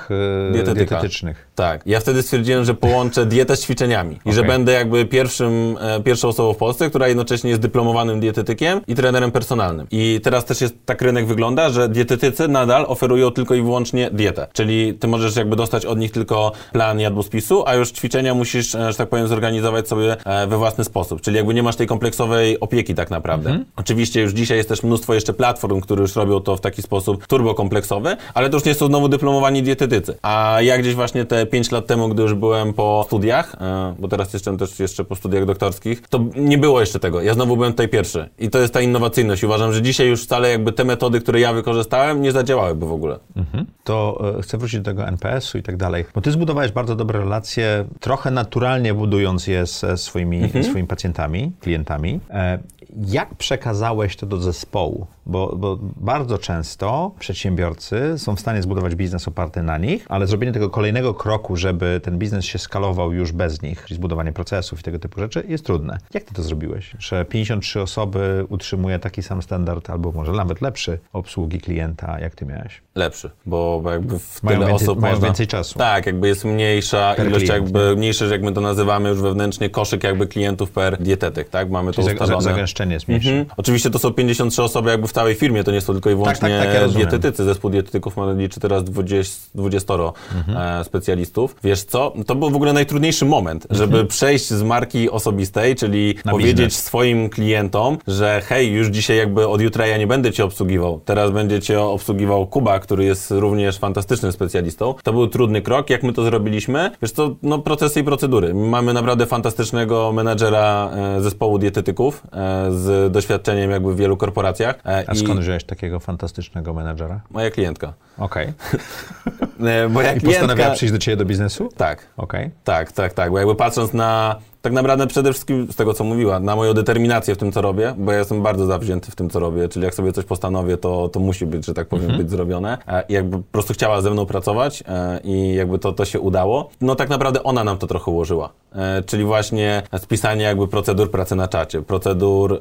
Dietetyka. Dietetycznych. Tak. Ja wtedy stwierdziłem, że połączę dietę z ćwiczeniami okay. i że będę jakby pierwszym, pierwszą osobą w Polsce, która jednocześnie jest dyplomowanym dietetykiem i trenerem personalnym. I teraz też jest, tak rynek wygląda, że dietetycy nadal oferują tylko i wyłącznie dietę. Czyli ty możesz jakby dostać od nich tylko plan jadłospisu, a już ćwiczenia musisz, że tak powiem, zorganizować sobie we własny sposób. Czyli jakby nie masz tej kompleksowej opieki tak naprawdę. Mhm. Oczywiście już dzisiaj jest też mnóstwo jeszcze platform, które już robią to w taki sposób turbokompleksowy, ale to już nie są znowu dyplomowani dietetycy. A ja gdzieś właśnie te pięć lat temu, gdy już byłem po studiach, bo teraz jestem też jeszcze po studiach doktorskich, to nie było jeszcze tego. Ja znowu byłem tutaj pierwszy. I to jest ta innowacja. Uważam, że dzisiaj już wcale jakby te metody, które ja wykorzystałem, nie zadziałałyby w ogóle. Mhm. To e, chcę wrócić do tego N P S-u i tak dalej, bo ty zbudowałeś bardzo dobre relacje, trochę naturalnie budując je ze swoimi, mhm. swoimi pacjentami, klientami. E, jak przekazałeś to do zespołu? Bo, bo bardzo często przedsiębiorcy są w stanie zbudować biznes oparty na nich, ale zrobienie tego kolejnego kroku, żeby ten biznes się skalował już bez nich, czyli zbudowanie procesów i tego typu rzeczy, jest trudne. Jak ty to zrobiłeś? Że pięćdziesiąt trzy osoby utrzymuje taki sam standard, albo może nawet lepszy obsługi klienta, jak ty miałeś? Lepszy, bo jakby w mają tyle więcej, osób mają można... więcej czasu. Tak, jakby jest mniejsza per ilość, klient, jakby mniejszy, jak my to nazywamy już wewnętrznie, koszyk jakby klientów per dietetyk, tak? Mamy czyli to ustalone. Zagęszczenie jest mniejsze. Mhm. Oczywiście to są pięćdziesiąt trzy osoby jakby w całej firmie, to nie są tylko i wyłącznie tak, tak, tak, ja dietetycy. Zespół dietetyków ma liczy teraz dwadzieścia, dwadzieścia mhm. specjalistów. Wiesz co? To był w ogóle najtrudniejszy moment, żeby mhm. przejść z marki osobistej, czyli na powiedzieć biznes. Swoim klientom, że hej, już dzisiaj jakby od jutra ja nie będę cię obsługiwał. Teraz będzie cię obsługiwał Kuba, który jest również fantastycznym specjalistą. To był trudny krok. Jak my to zrobiliśmy? Wiesz co, no procesy i procedury. Mamy naprawdę fantastycznego menadżera zespołu dietetyków z doświadczeniem jakby w wielu korporacjach. A skąd I... wziąłeś takiego fantastycznego menadżera? Moja klientka. Okej. Okay. Moja I klientka... postanowiła przyjść do ciebie do biznesu? Tak. Okay. Tak, tak, tak. Bo jakby patrząc na... Tak naprawdę przede wszystkim z tego, co mówiła, na moją determinację w tym, co robię, bo ja jestem bardzo zawzięty w tym, co robię, czyli jak sobie coś postanowię, to, to musi być, że tak powiem, mm-hmm. być zrobione. I jakby po prostu chciała ze mną pracować i jakby to, to się udało. No tak naprawdę ona nam to trochę ułożyła, czyli właśnie spisanie jakby procedur pracy na czacie, procedur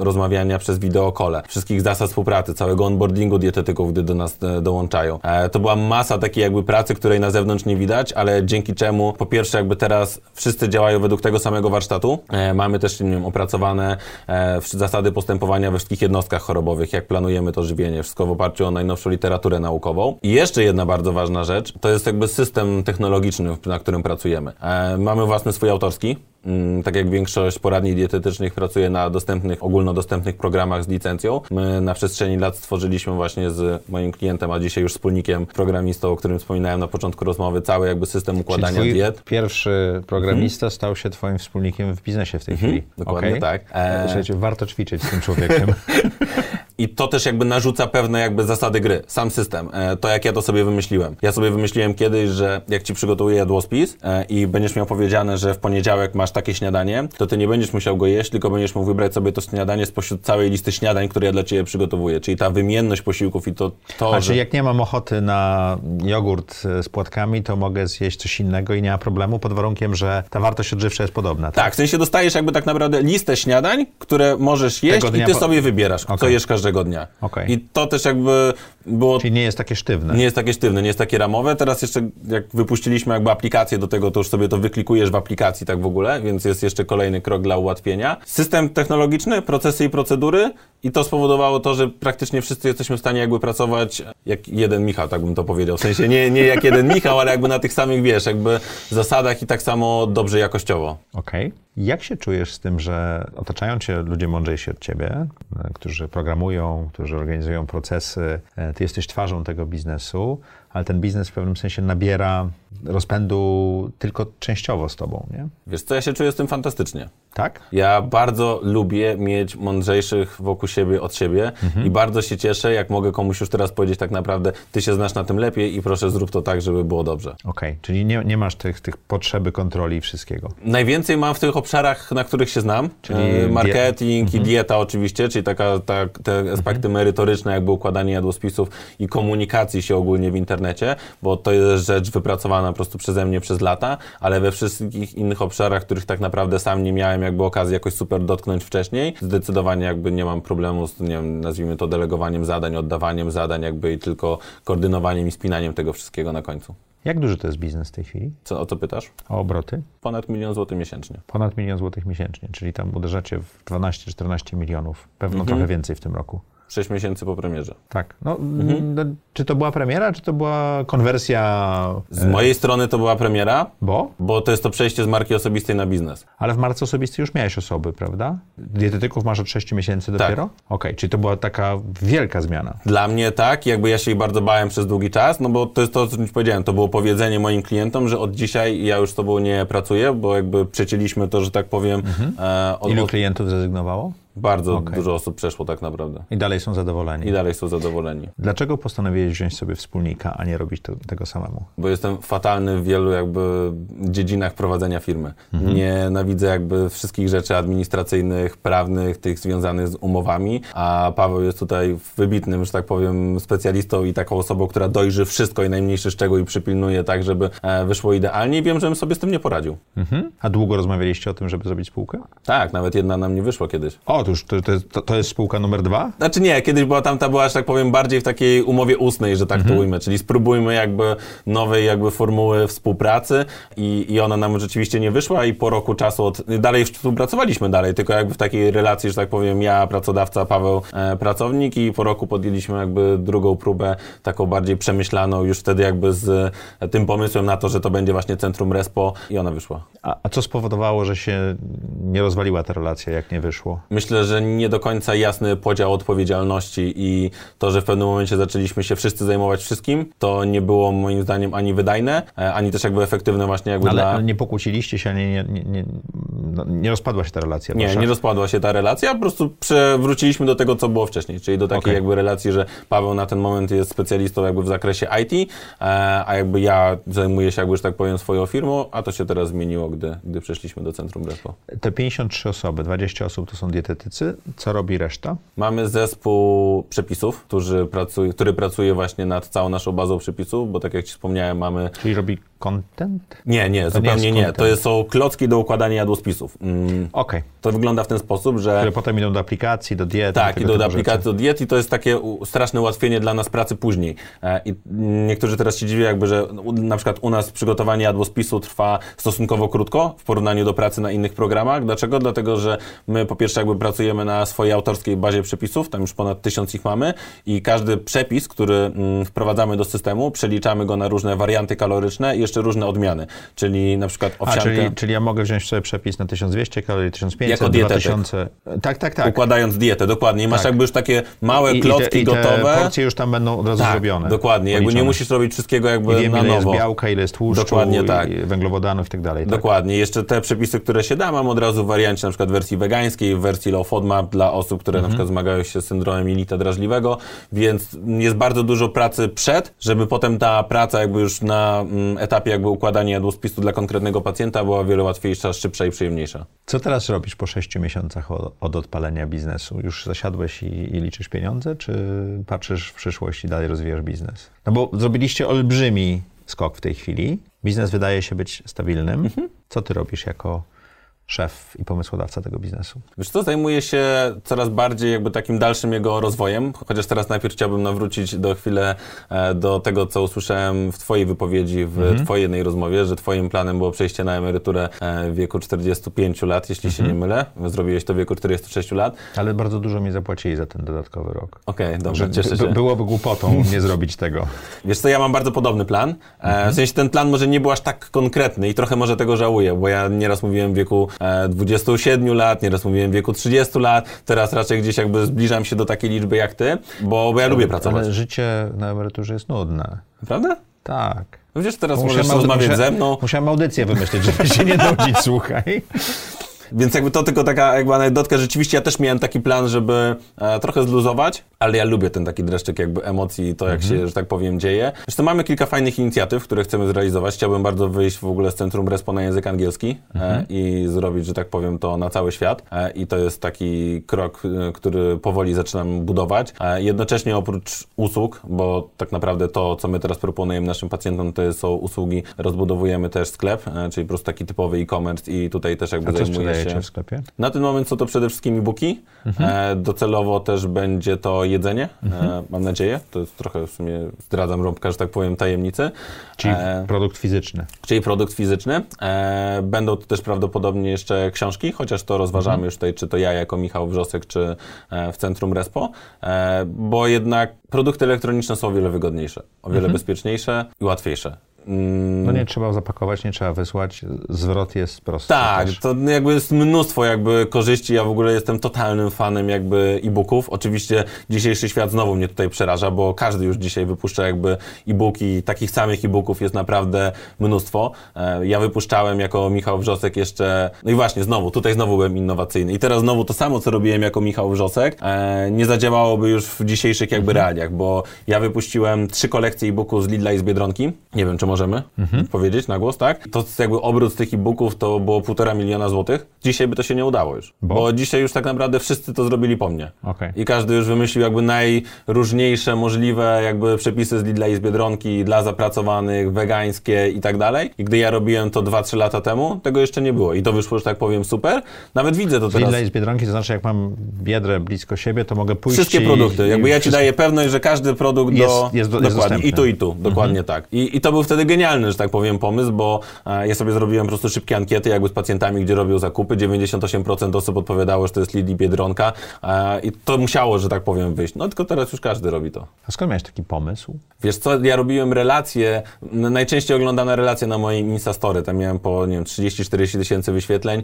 rozmawiania przez wideokole, wszystkich zasad współpracy, całego onboardingu dietetyków, gdy do nas dołączają. To była masa takiej jakby pracy, której na zewnątrz nie widać, ale dzięki czemu po pierwsze jakby teraz wszyscy działają według tego, tego samego warsztatu. E, mamy też nie wiem, opracowane e, zasady postępowania we wszystkich jednostkach chorobowych, jak planujemy to żywienie, wszystko w oparciu o najnowszą literaturę naukową. I jeszcze jedna bardzo ważna rzecz, to jest jakby system technologiczny, na którym pracujemy. E, mamy własny swój autorski, tak jak większość poradni dietetycznych pracuje na dostępnych, ogólnodostępnych programach z licencją. My na przestrzeni lat stworzyliśmy właśnie z moim klientem, a dzisiaj już wspólnikiem, programistą, o którym wspominałem na początku rozmowy, cały jakby system układania twój diet. Pierwszy programista hmm. stał się twoim wspólnikiem w biznesie w tej hmm. chwili. Dokładnie okay. tak. E... Słuchajcie, warto ćwiczyć z tym człowiekiem. I to też jakby narzuca pewne jakby zasady gry, sam system, to jak ja to sobie wymyśliłem. Ja sobie wymyśliłem kiedyś, że jak ci przygotuję jadłospis i będziesz miał powiedziane, że w poniedziałek masz takie śniadanie, to ty nie będziesz musiał go jeść, tylko będziesz mógł wybrać sobie to śniadanie spośród całej listy śniadań, które ja dla ciebie przygotowuję. Czyli ta wymienność posiłków i to... to znaczy, że... jak nie mam ochoty na jogurt z płatkami, to mogę zjeść coś innego i nie ma problemu, pod warunkiem, że ta wartość odżywcza jest podobna. Tak, tak w sensie dostajesz jakby tak naprawdę listę śniadań, które możesz jeść i ty po... sobie wybierasz, okay. co jesz każdego dnia. Okay. I to też jakby było... Czyli nie jest takie sztywne. Nie jest takie sztywne, nie jest takie ramowe. Teraz jeszcze jak wypuściliśmy jakby aplikację do tego, to już sobie to wyklikujesz w aplikacji tak w ogóle, więc jest jeszcze kolejny krok dla ułatwienia. System technologiczny, procesy i procedury i to spowodowało to, że praktycznie wszyscy jesteśmy w stanie jakby pracować jak jeden Michał, tak bym to powiedział. W sensie nie, nie jak jeden Michał, ale jakby na tych samych, wiesz, jakby zasadach i tak samo dobrze jakościowo. Okej. Okay. Jak się czujesz z tym, że otaczają cię ludzie mądrzejsi od ciebie, którzy programują, którzy organizują procesy, ty jesteś twarzą tego biznesu, ale ten biznes w pewnym sensie nabiera rozpędu tylko częściowo z tobą, nie? Wiesz co, ja się czuję z tym fantastycznie. Tak? Ja bardzo lubię mieć mądrzejszych wokół siebie od siebie mhm. i bardzo się cieszę, jak mogę komuś już teraz powiedzieć tak naprawdę, ty się znasz na tym lepiej i proszę zrób to tak, żeby było dobrze. Okej, okay. Czyli nie, nie masz tych, tych potrzeby kontroli i wszystkiego. Najwięcej mam w tych obszarach, na których się znam, czyli marketing dieta. i dieta mhm. oczywiście, czyli taka, ta, te aspekty mhm. merytoryczne, jakby układanie jadłospisów i komunikacji się ogólnie w internecie, bo to jest rzecz wypracowana po prostu przeze mnie przez lata, ale we wszystkich innych obszarach, których tak naprawdę sam nie miałem jakby okazji jakoś super dotknąć wcześniej, zdecydowanie jakby nie mam problemu z, nie wiem, nazwijmy to delegowaniem zadań, oddawaniem zadań jakby i tylko koordynowaniem i spinaniem tego wszystkiego na końcu. Jak duży to jest biznes w tej chwili? Co, o co pytasz? O obroty? Ponad milion złotych miesięcznie. Ponad milion złotych miesięcznie, czyli tam uderzacie w dwanaście czternaście milionów. Pewno mhm. trochę więcej w tym roku. Sześć miesięcy po premierze. Tak. No, mhm. no, czy to była premiera, czy to była konwersja? Z mojej strony to była premiera. Bo? Bo to jest to przejście z marki osobistej na biznes. Ale w marce osobistej już miałeś osoby, prawda? Dietetyków masz od sześciu miesięcy dopiero? Tak. Okej, czyli to była taka wielka zmiana. Dla mnie tak, jakby ja się jej bardzo bałem przez długi czas, no bo to jest to, co już powiedziałem, to było powiedzenie moim klientom, że od dzisiaj ja już z tobą nie pracuję, bo jakby przecięliśmy to, że tak powiem. Mhm. E, od... Ilu klientów zrezygnowało? Bardzo okay. dużo osób przeszło tak naprawdę. I dalej są zadowoleni. I dalej są zadowoleni. Dlaczego postanowiłeś wziąć sobie wspólnika, a nie robić to, tego samemu? Bo jestem fatalny w wielu jakby dziedzinach prowadzenia firmy. Mhm. Nienawidzę jakby wszystkich rzeczy administracyjnych, prawnych, tych związanych z umowami, a Paweł jest tutaj wybitnym, że tak powiem, specjalistą i taką osobą, która dojrzy wszystko i najmniejszy szczegół i przypilnuje tak, żeby wyszło idealnie i wiem, żebym sobie z tym nie poradził. Mhm. A długo rozmawialiście o tym, żeby zrobić spółkę? Tak, nawet jedna nam nie wyszła kiedyś. O, Otóż to, to, to jest spółka numer dwa? Znaczy nie, kiedyś była tamta, była, że tak powiem, bardziej w takiej umowie ustnej, że tak mhm. to ujmę, czyli spróbujmy jakby nowej jakby formuły współpracy i, i ona nam rzeczywiście nie wyszła i po roku czasu od, dalej współpracowaliśmy dalej, tylko jakby w takiej relacji, że tak powiem, ja pracodawca, Paweł e, pracownik i po roku podjęliśmy jakby drugą próbę, taką bardziej przemyślaną już wtedy jakby z e, tym pomysłem na to, że to będzie właśnie Centrum Respo i ona wyszła. A, a co spowodowało, że się nie rozwaliła ta relacja, jak nie wyszło? Myślę, Myślę, że nie do końca jasny podział odpowiedzialności i to, że w pewnym momencie zaczęliśmy się wszyscy zajmować wszystkim, to nie było moim zdaniem ani wydajne, ani też jakby efektywne właśnie jakby ale, dla... Ale nie pokłóciliście się, ani nie, nie, nie, nie rozpadła się ta relacja? Nie, proszę. nie rozpadła się ta relacja, po prostu przewróciliśmy do tego, co było wcześniej, czyli do takiej okay. jakby relacji, że Paweł na ten moment jest specjalistą jakby w zakresie I T, a jakby ja zajmuję się jakby, że tak powiem, swoją firmą, a to się teraz zmieniło, gdy, gdy przeszliśmy do Centrum Respo. Te pięćdziesiąt trzy osoby, dwadzieścia osób to są dietetycy. Co robi reszta? Mamy zespół przepisów, który pracuje, który pracuje właśnie nad całą naszą bazą przepisów, bo tak jak ci wspomniałem, mamy... Czyli robi content? Nie, nie, to zupełnie nie. nie. To jest, są klocki do układania jadłospisów. Mm. Okej. Okay. To wygląda w ten sposób, że... Które potem idą do aplikacji, do diet. Tak, idą do aplikacji, do diet i to jest takie straszne ułatwienie dla nas pracy później. I niektórzy teraz się dziwią jakby, że na przykład u nas przygotowanie jadłospisu trwa stosunkowo krótko w porównaniu do pracy na innych programach. Dlaczego? Dlatego, że my po pierwsze jakby pracujemy na swojej autorskiej bazie przepisów, tam już ponad tysiąc ich mamy i każdy przepis, który wprowadzamy do systemu, przeliczamy go na różne warianty kaloryczne i jeszcze różne odmiany, czyli na przykład owsianka. A, czyli, czyli ja mogę wziąć sobie przepis na tysiąc dwieście kalorii, tysiąc pięćset, jako dwa tysiące. Tak, tak, tak. Układając dietę, dokładnie. I masz tak. jakby już takie małe I, klocki i te, i te gotowe. Porcje już tam będą od razu tak, zrobione. Dokładnie. Policzone. Jakby nie musisz robić wszystkiego jakby wiem, na nowo. Ile jest białka, ile jest tłuszczu, dokładnie, tak. i węglowodanów i tak dalej. Tak? Dokładnie. Jeszcze te przepisy, które się da, mam od razu w wariancie na przykład w wersji wegańskiej, w wersji low-FODMAP dla osób, które mhm. na przykład zmagają się z syndromem jelita drażliwego, więc jest bardzo dużo pracy przed, żeby potem ta praca jakby już na mm, etapie jakby układania jadłospisu dla konkretnego pacjenta była wiele łatwiejsza, szybsza i przyjemniejsza. Co teraz robisz po sześciu miesiącach od, od odpalenia biznesu? Już zasiadłeś i, i liczysz pieniądze, czy patrzysz w przyszłość i dalej rozwijasz biznes? No bo zrobiliście olbrzymi skok w tej chwili. Biznes wydaje się być stabilnym. Mhm. Co ty robisz jako szef i pomysłodawca tego biznesu? Wiesz co, zajmuję się coraz bardziej jakby takim dalszym jego rozwojem, chociaż teraz najpierw chciałbym nawrócić do chwilę do tego, co usłyszałem w twojej wypowiedzi, w mm-hmm. twojej jednej rozmowie, że twoim planem było przejście na emeryturę w wieku czterdziestu pięciu lat, jeśli mm-hmm. się nie mylę. Zrobiłeś to w wieku czterdziestu sześciu lat. Ale bardzo dużo mi zapłacili za ten dodatkowy rok. Okej, okay, dobrze, cieszę się. Byłoby głupotą nie zrobić tego. Wiesz co, ja mam bardzo podobny plan. Mm-hmm. W sensie ten plan może nie był aż tak konkretny i trochę może tego żałuję, bo ja nieraz mówiłem w wieku dwudziestu siedmiu lat, nieraz mówiłem w wieku trzydziestu lat, teraz raczej gdzieś jakby zbliżam się do takiej liczby jak ty, bo, bo ja lubię pracować. Ale życie na emeryturze jest nudne. Prawda? Tak. No przecież teraz musiałem możesz rozmawiać musia, ze mną. Musiałem audycję wymyślić, żeby się nie nudzić, słuchaj. Więc jakby to tylko taka jakby anegdotka. Rzeczywiście ja też miałem taki plan, żeby e, trochę zluzować, ale ja lubię ten taki dreszczyk jakby emocji i to, jak mhm. się, że tak powiem, dzieje. Zresztą mamy kilka fajnych inicjatyw, które chcemy zrealizować. Chciałbym bardzo wyjść w ogóle z Centrum Respo na język angielski mhm. e, i zrobić, że tak powiem, to na cały świat. E, I to jest taki krok, e, który powoli zaczynam budować. E, jednocześnie oprócz usług, bo tak naprawdę to, co my teraz proponujemy naszym pacjentom, to są usługi. Rozbudowujemy też sklep, e, czyli po prostu taki typowy e-commerce i tutaj też jakby zajmujemy się. W sklepie? Na ten moment są to przede wszystkim e-booki. Mhm. E, docelowo też będzie to jedzenie, mhm. e, mam nadzieję. To jest trochę w sumie zdradzam rąbka, że tak powiem, tajemnicy. Czyli e, produkt fizyczny. Czyli produkt fizyczny. E, będą to też prawdopodobnie jeszcze książki, chociaż to rozważamy mhm. już tutaj, czy to ja jako Michał Wrzosek, czy e, w Centrum Respo, e, bo jednak produkty elektroniczne są o wiele wygodniejsze, o wiele mhm. bezpieczniejsze i łatwiejsze. No nie trzeba zapakować, nie trzeba wysłać, zwrot jest prosty. Tak, też. To jakby jest mnóstwo jakby korzyści, ja w ogóle jestem totalnym fanem jakby e-booków. Oczywiście dzisiejszy świat znowu mnie tutaj przeraża, bo każdy już dzisiaj wypuszcza jakby e-booki, takich samych e-booków jest naprawdę mnóstwo. Ja wypuszczałem jako Michał Wrzosek jeszcze, no i właśnie znowu, tutaj znowu byłem innowacyjny i teraz znowu to samo, co robiłem jako Michał Wrzosek, nie zadziałałoby już w dzisiejszych jakby mhm. realiach, bo ja wypuściłem trzy kolekcje e-booków z Lidla i z Biedronki, nie wiem, czy możemy mhm. powiedzieć na głos, tak? To jakby obrót z tych e-booków to było półtora miliona złotych. Dzisiaj by to się nie udało już, bo, bo dzisiaj już tak naprawdę wszyscy to zrobili po mnie. Okay. I każdy już wymyślił jakby najróżniejsze możliwe jakby przepisy z Lidla i z Biedronki dla zapracowanych, wegańskie i tak dalej. I gdy ja robiłem to dwa trzy lata temu, tego jeszcze nie było. I to wyszło, że tak powiem, super. Nawet widzę to teraz. Z Lidla i z Biedronki, to znaczy jak mam Biedrę blisko siebie, to mogę pójść wszystkie i... produkty. Jakby ja ci daję pewność, że każdy produkt jest, do... jest, do, jest dokładnie. Dostępny. I tu, i tu. Dokładnie mhm. tak. I, i to był wtedy genialny, że tak powiem, pomysł, bo ja sobie zrobiłem po prostu szybkie ankiety jakby z pacjentami, gdzie robią zakupy. dziewięćdziesiąt osiem procent osób odpowiadało, że to jest Lidl i Biedronka i to musiało, że tak powiem, wyjść. No tylko teraz już każdy robi to. A skąd miałeś taki pomysł? Wiesz co, ja robiłem relacje, najczęściej oglądane relacje na moim Instastory. Tam miałem po, nie wiem, trzydzieści czterdzieści tysięcy wyświetleń.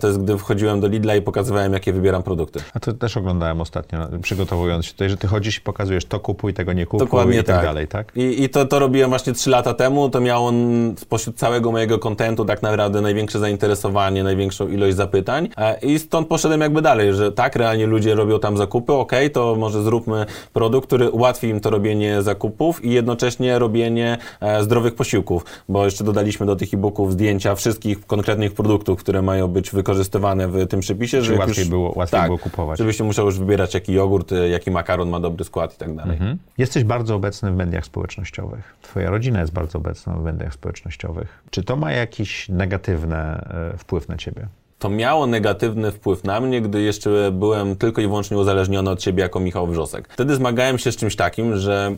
To jest, gdy wchodziłem do Lidla i pokazywałem, jakie wybieram produkty. A to też oglądałem ostatnio, przygotowując się tutaj, że ty chodzisz i pokazujesz, to kupuj, tego nie kupuj. Dokładnie i tak, tak dalej, tak? I, i to, to robiłem właśnie trzy lata temu, to miał on spośród całego mojego kontentu tak naprawdę największe zainteresowanie, największą ilość zapytań i stąd poszedłem jakby dalej, że tak, realnie ludzie robią tam zakupy, okej, okay, to może zróbmy produkt, który ułatwi im to robienie zakupów i jednocześnie robienie zdrowych posiłków, bo jeszcze dodaliśmy do tych e-booków zdjęcia wszystkich konkretnych produktów, które mają być wykorzystywane w tym przepisie, żeby łatwiej, już, było, łatwiej tak, było kupować. Żebyście musiał już wybierać, jaki jogurt, jaki makaron ma dobry skład i tak dalej. Mhm. Jesteś bardzo obecny w mediach społecznościowych. Twoja rodzina jest bardzo bardzo obecną w mediach społecznościowych. Czy to ma jakiś negatywny y, wpływ na ciebie? To miało negatywny wpływ na mnie, gdy jeszcze byłem tylko i wyłącznie uzależniony od ciebie jako Michał Wrzosek. Wtedy zmagałem się z czymś takim, że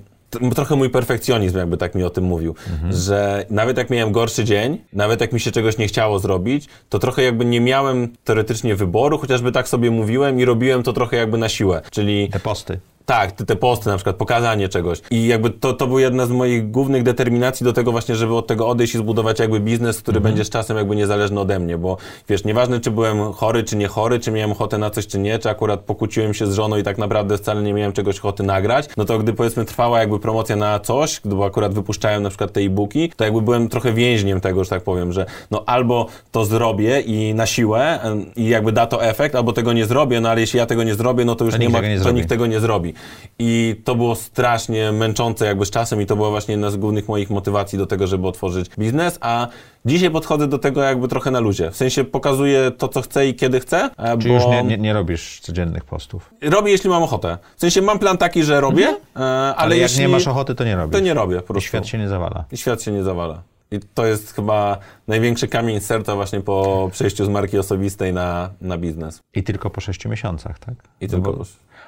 trochę mój perfekcjonizm jakby tak mi o tym mówił, mhm. że nawet jak miałem gorszy dzień, nawet jak mi się czegoś nie chciało zrobić, to trochę jakby nie miałem teoretycznie wyboru, chociażby tak sobie mówiłem i robiłem to trochę jakby na siłę, czyli... Te posty. Tak, te, te posty na przykład, pokazanie czegoś. I jakby to, to był jedna z moich głównych determinacji do tego właśnie, żeby od tego odejść i zbudować jakby biznes, który mhm. będzie z czasem jakby niezależny ode mnie, bo wiesz, nieważne czy byłem chory, czy nie chory, czy miałem ochotę na coś, czy nie, czy akurat pokłóciłem się z żoną i tak naprawdę wcale nie miałem czegoś ochoty nagrać, no to gdy powiedzmy trwała jakby promocja na coś, bo akurat wypuszczałem na przykład te e-booki, to jakby byłem trochę więźniem tego, że tak powiem, że no albo to zrobię i na siłę i jakby da to efekt, albo tego nie zrobię, no ale jeśli ja tego nie zrobię, no to już to nie ma, nie to nikt tego nie zrobi. I to było strasznie męczące jakby z czasem i to była właśnie jedna z głównych moich motywacji do tego, żeby otworzyć biznes, a dzisiaj podchodzę do tego jakby trochę na luzie. W sensie pokazuję to, co chcę i kiedy chcę. Czy bo... już nie, nie, nie robisz codziennych postów? Robię, jeśli mam ochotę. W sensie mam plan taki, że robię, mhm. ale, ale jeśli... jak nie masz ochoty, to nie robisz. To nie robię po prostu. I świat się nie zawala. I świat się nie zawala. I to jest chyba największy kamień z serca właśnie po przejściu z marki osobistej na, na biznes. I tylko po sześciu miesiącach, tak? I tylko po...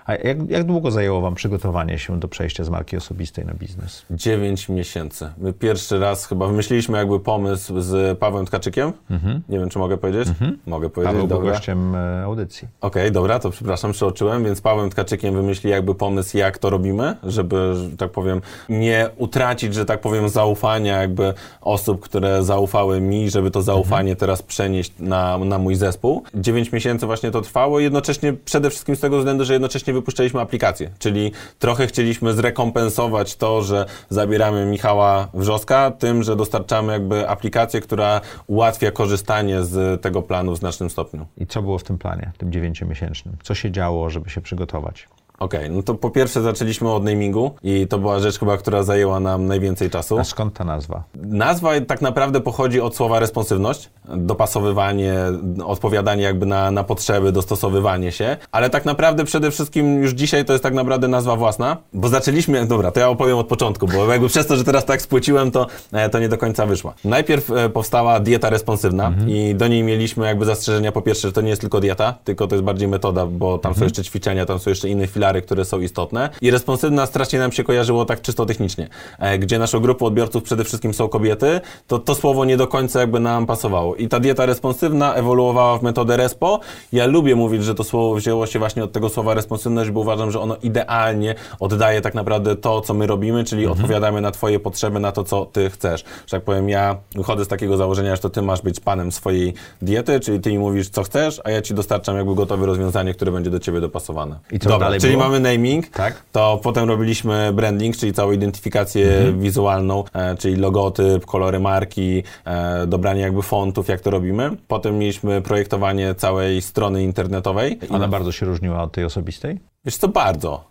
A jak, jak długo zajęło wam przygotowanie się do przejścia z marki osobistej na biznes? Dziewięć miesięcy. My pierwszy raz chyba wymyśliliśmy jakby pomysł z Pawłem Tkaczykiem. Mhm. Nie wiem, czy mogę powiedzieć? Mhm. Mogę powiedzieć, Paweł dobra. Był gościem audycji. Okej, okay, dobra, to przepraszam, przeoczyłem. Więc Pawłem Tkaczykiem wymyśli jakby pomysł, jak to robimy, żeby, że tak powiem, nie utracić, że tak powiem, zaufania jakby osób, które zaufały mi, żeby to zaufanie mhm. teraz przenieść na, na mój zespół. Dziewięć miesięcy właśnie to trwało. Jednocześnie przede wszystkim z tego względu, że jednocześnie wypuszczaliśmy aplikację, czyli trochę chcieliśmy zrekompensować to, że zabieramy Michała Wrzoska tym, że dostarczamy jakby aplikację, która ułatwia korzystanie z tego planu w znacznym stopniu. I co było w tym planie, tym dziewięciomiesięcznym? Co się działo, żeby się przygotować? Okej, okay, no to po pierwsze zaczęliśmy od namingu i to była rzecz chyba, która zajęła nam najwięcej czasu. A skąd ta nazwa? Nazwa tak naprawdę pochodzi od słowa responsywność, dopasowywanie, odpowiadanie jakby na, na potrzeby, dostosowywanie się, ale tak naprawdę przede wszystkim już dzisiaj to jest tak naprawdę nazwa własna, bo zaczęliśmy, dobra, to ja opowiem od początku, bo jakby przez to, że teraz tak spłyciłem, to, to nie do końca wyszła. Najpierw powstała dieta responsywna mhm. i do niej mieliśmy jakby zastrzeżenia, po pierwsze, że to nie jest tylko dieta, tylko to jest bardziej metoda, bo tam mhm. są jeszcze ćwiczenia, tam są jeszcze inne filary, które są istotne i responsywna strasznie nam się kojarzyło tak czysto technicznie. Gdzie naszą grupą odbiorców przede wszystkim są kobiety, to to słowo nie do końca jakby nam pasowało. I ta dieta responsywna ewoluowała w metodę Respo. Ja lubię mówić, że to słowo wzięło się właśnie od tego słowa responsywność, bo uważam, że ono idealnie oddaje tak naprawdę to, co my robimy, czyli mhm. odpowiadamy na twoje potrzeby, na to, co ty chcesz. Że tak powiem, ja wychodzę z takiego założenia, że to ty masz być panem swojej diety, czyli ty mi mówisz, co chcesz, a ja ci dostarczam jakby gotowe rozwiązanie, które będzie do ciebie dopasowane. I co Dobra, dalej czyli mamy naming, tak? To potem robiliśmy branding, czyli całą identyfikację mhm. wizualną, e, czyli logotyp, kolory marki, e, dobranie jakby fontów, jak to robimy. Potem mieliśmy projektowanie całej strony internetowej. Ona I... bardzo się różniła od tej osobistej? Wiesz co, bardzo.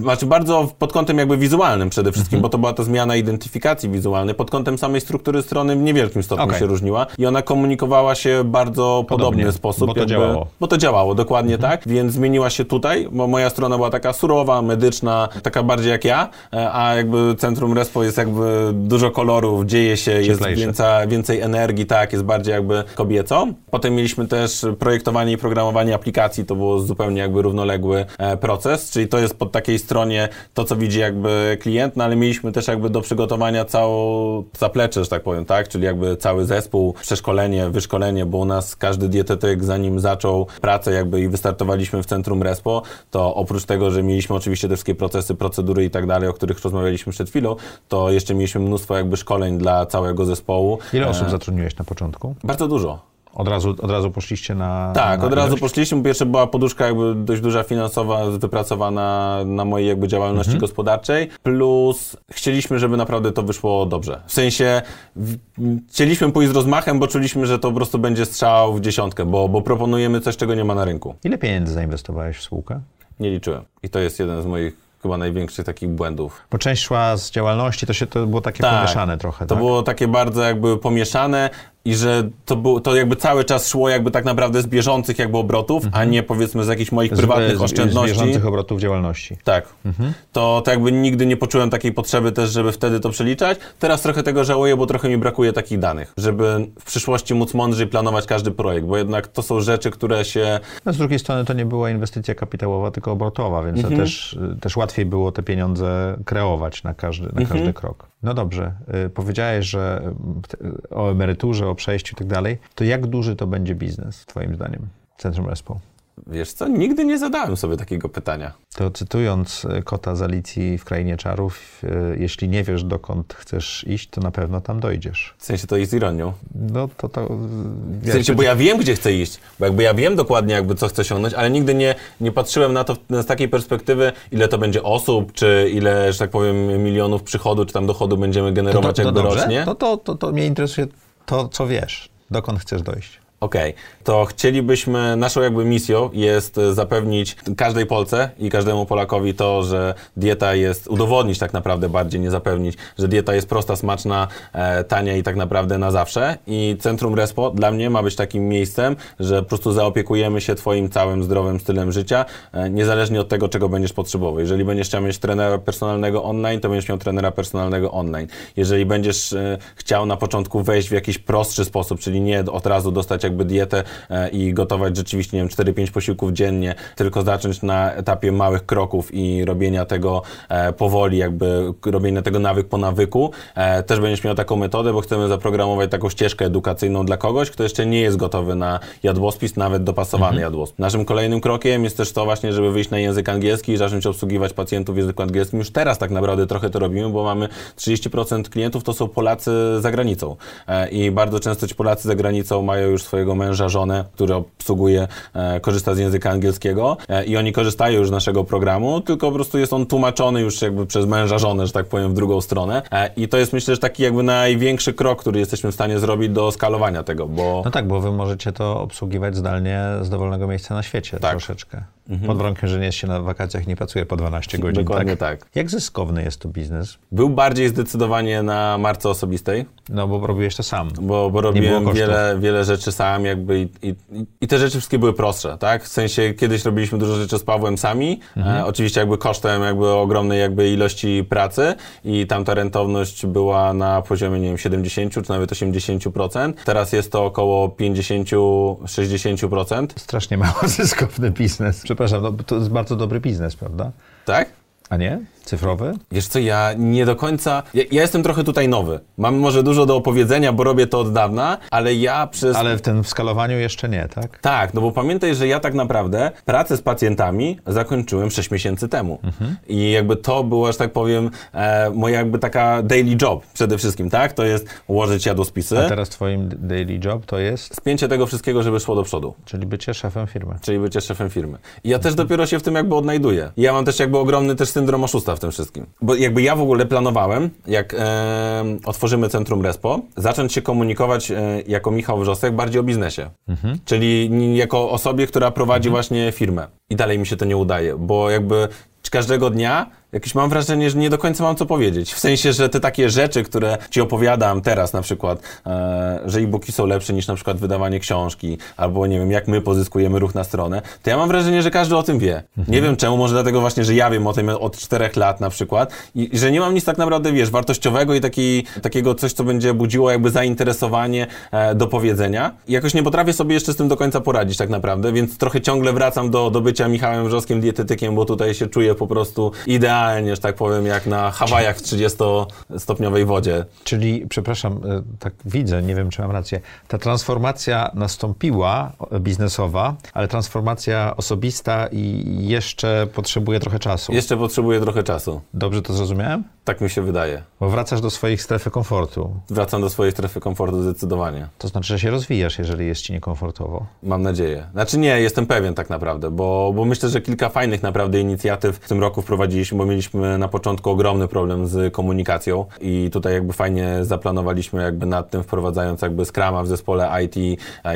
Znaczy bardzo pod kątem jakby wizualnym przede wszystkim, mm-hmm. bo to była ta zmiana identyfikacji wizualnej. Pod kątem samej struktury strony w niewielkim stopniu okay. się różniła i ona komunikowała się bardzo Podobnie, podobny sposób. Bo to jakby, działało. Bo to działało, dokładnie mm-hmm. tak. Więc zmieniła się tutaj, bo moja strona była taka surowa, medyczna, taka bardziej jak ja, a jakby Centrum Respo jest jakby dużo kolorów, dzieje się, Cieplejsze. Jest więcej, więcej energii, tak, jest bardziej jakby kobieco. Potem mieliśmy też projektowanie i programowanie aplikacji, to było zupełnie jakby równoległy proces, czyli to jest pod takiej stronie to, co widzi jakby klient, no ale mieliśmy też jakby do przygotowania całą zaplecze, że tak powiem, tak? Czyli jakby cały zespół, przeszkolenie, wyszkolenie, bo u nas każdy dietetyk, zanim zaczął pracę jakby i wystartowaliśmy w Centrum Respo, to oprócz tego, że mieliśmy oczywiście te wszystkie procesy, procedury i tak dalej, o których rozmawialiśmy przed chwilą, to jeszcze mieliśmy mnóstwo jakby szkoleń dla całego zespołu. Ile osób zatrudniłeś na początku? Bardzo dużo. Od razu, od razu poszliście na... Tak, na od razu poszliśmy. Pierwsza była poduszka jakby dość duża finansowa, wypracowana na mojej jakby działalności mhm. gospodarczej. Plus chcieliśmy, żeby naprawdę to wyszło dobrze. W sensie w, chcieliśmy pójść z rozmachem, bo czuliśmy, że to po prostu będzie strzał w dziesiątkę, bo, bo proponujemy coś, czego nie ma na rynku. Ile pieniędzy zainwestowałeś w spółkę? Nie liczyłem. I to jest jeden z moich chyba największych takich błędów. Bo część szła z działalności, to się to było takie tak, pomieszane trochę, tak? To było takie bardzo jakby pomieszane i że to, był, to jakby cały czas szło jakby tak naprawdę z bieżących jakby obrotów, mhm. a nie powiedzmy z jakichś moich prywatnych z, oszczędności. Z bieżących obrotów działalności. Tak. Mhm. To, to jakby nigdy nie poczułem takiej potrzeby też, żeby wtedy to przeliczać. Teraz trochę tego żałuję, bo trochę mi brakuje takich danych, żeby w przyszłości móc mądrzej planować każdy projekt, bo jednak to są rzeczy, które się... No z drugiej strony to nie była inwestycja kapitałowa, tylko obrotowa, więc mhm. to też, też łatwiej było te pieniądze kreować na każdy, na mhm. każdy krok. No dobrze, y, powiedziałeś, że y, o emeryturze, o przejściu i tak dalej, to jak duży to będzie biznes, twoim zdaniem, Centrum Respo? Wiesz co, nigdy nie zadałem sobie takiego pytania. To cytując Kota z Alicji w Krainie Czarów, jeśli nie wiesz, dokąd chcesz iść, to na pewno tam dojdziesz. W sensie to jest z ironią. No to to... W sensie, bo ja wiem, gdzie chcę iść, bo jakby ja wiem dokładnie, jakby co chcę osiągnąć, ale nigdy nie, nie patrzyłem na to z takiej perspektywy, ile to będzie osób, czy ile, że tak powiem, milionów przychodu, czy tam dochodu będziemy generować to, to, to jakby rocznie. No to, to, to mnie interesuje to, co wiesz, dokąd chcesz dojść. Okej, okay. To chcielibyśmy, naszą jakby misją jest zapewnić każdej Polce i każdemu Polakowi to, że dieta jest, udowodnić tak naprawdę bardziej, nie zapewnić, że dieta jest prosta, smaczna, e, tania i tak naprawdę na zawsze. I Centrum Respo dla mnie ma być takim miejscem, że po prostu zaopiekujemy się twoim całym zdrowym stylem życia, e, niezależnie od tego, czego będziesz potrzebował. Jeżeli będziesz chciał mieć trenera personalnego online, to będziesz miał trenera personalnego online. Jeżeli będziesz e, chciał na początku wejść w jakiś prostszy sposób, czyli nie od razu dostać jakby dietę i gotować rzeczywiście, nie wiem, cztery pięć posiłków dziennie, tylko zacząć na etapie małych kroków i robienia tego powoli, jakby robienia tego nawyk po nawyku. Też będziesz miał taką metodę, bo chcemy zaprogramować taką ścieżkę edukacyjną dla kogoś, kto jeszcze nie jest gotowy na jadłospis, nawet dopasowany mhm. jadłospis. Naszym kolejnym krokiem jest też to właśnie, żeby wyjść na język angielski i zacząć obsługiwać pacjentów w języku angielskim. Już teraz tak naprawdę trochę to robimy, bo mamy trzydzieści procent klientów, to są Polacy za granicą. I bardzo często ci Polacy za granicą mają już swoje swojego męża, żonę, który obsługuje, e, korzysta z języka angielskiego e, i oni korzystają już z naszego programu, tylko po prostu jest on tłumaczony już jakby przez męża, żonę, że tak powiem, w drugą stronę e, i to jest, myślę, że taki jakby największy krok, który jesteśmy w stanie zrobić do skalowania tego, bo... No tak, bo wy możecie to obsługiwać zdalnie z dowolnego miejsca na świecie, tak. Troszeczkę. Mhm. Pod warunkiem, że nie jest się na wakacjach, nie pracuje po dwanaście godzin. Dokładnie tak. tak. Jak zyskowny jest to biznes? Był bardziej zdecydowanie na marce osobistej. No, bo robiłeś to sam. Bo, bo robiłem wiele, wiele rzeczy sam jakby i, i, i te rzeczy wszystkie były prostsze, tak? W sensie kiedyś robiliśmy dużo rzeczy z Pawłem sami, mhm. e, oczywiście jakby kosztem jakby ogromnej jakby ilości pracy i tam ta rentowność była na poziomie, nie wiem, siedemdziesiąt czy nawet osiemdziesiąt procent. Teraz jest to około pięćdziesiąt do sześćdziesięciu procent. Strasznie mało zyskowny biznes. Przepraszam, no, to jest bardzo dobry biznes, prawda? Tak? A nie? Cyfrowy? Wiesz co, ja nie do końca... Ja, ja jestem trochę tutaj nowy. Mam może dużo do opowiedzenia, bo robię to od dawna, ale ja przez... Ale w tym skalowaniu jeszcze nie, tak? Tak, no bo pamiętaj, że ja tak naprawdę pracę z pacjentami zakończyłem sześć miesięcy temu. Mhm. I jakby to była, że tak powiem, e, moja jakby taka daily job przede wszystkim, tak? To jest ułożyć jadłospisy. A teraz twoim daily job to jest? Spięcie tego wszystkiego, żeby szło do przodu. Czyli bycie szefem firmy. Czyli bycie szefem firmy. I ja mhm. też dopiero się w tym jakby odnajduję. Ja mam też jakby ogromny też syndrom oszusta w tym wszystkim. Bo jakby ja w ogóle planowałem, jak e, otworzymy Centrum Respo, zacząć się komunikować e, jako Michał Wrzosek bardziej o biznesie. Mhm. Czyli jako osobie, która prowadzi mhm. właśnie firmę. I dalej mi się to nie udaje, bo jakby każdego dnia jakieś mam wrażenie, że nie do końca mam co powiedzieć. W sensie, że te takie rzeczy, które ci opowiadam teraz na przykład, e, że e-booki są lepsze niż na przykład wydawanie książki, albo nie wiem, jak my pozyskujemy ruch na stronę, to ja mam wrażenie, że każdy o tym wie. Mhm. Nie wiem czemu, może dlatego właśnie, że ja wiem o tym od czterech lat na przykład i że nie mam nic tak naprawdę, wiesz, wartościowego i taki, takiego coś, co będzie budziło jakby zainteresowanie e, do powiedzenia. I jakoś nie potrafię sobie jeszcze z tym do końca poradzić tak naprawdę, więc trochę ciągle wracam do, do bycia Michałem Wrzoskiem dietetykiem, bo tutaj się czuję po prostu idealnie, że tak powiem, jak na Hawajach w trzydziestostopniowej wodzie. Czyli, przepraszam, tak widzę, nie wiem, czy mam rację, ta transformacja nastąpiła, biznesowa, ale transformacja osobista i jeszcze potrzebuje trochę czasu. Jeszcze potrzebuje trochę czasu. Dobrze to zrozumiałem? Tak mi się wydaje. Bo wracasz do swojej strefy komfortu. Wracam do swojej strefy komfortu zdecydowanie. To znaczy, że się rozwijasz, jeżeli jest ci niekomfortowo. Mam nadzieję. Znaczy nie, jestem pewien tak naprawdę, bo, bo myślę, że kilka fajnych naprawdę inicjatyw w tym roku wprowadziliśmy, bo mieliśmy na początku ogromny problem z komunikacją i tutaj jakby fajnie zaplanowaliśmy jakby nad tym, wprowadzając jakby Scrama w zespole I T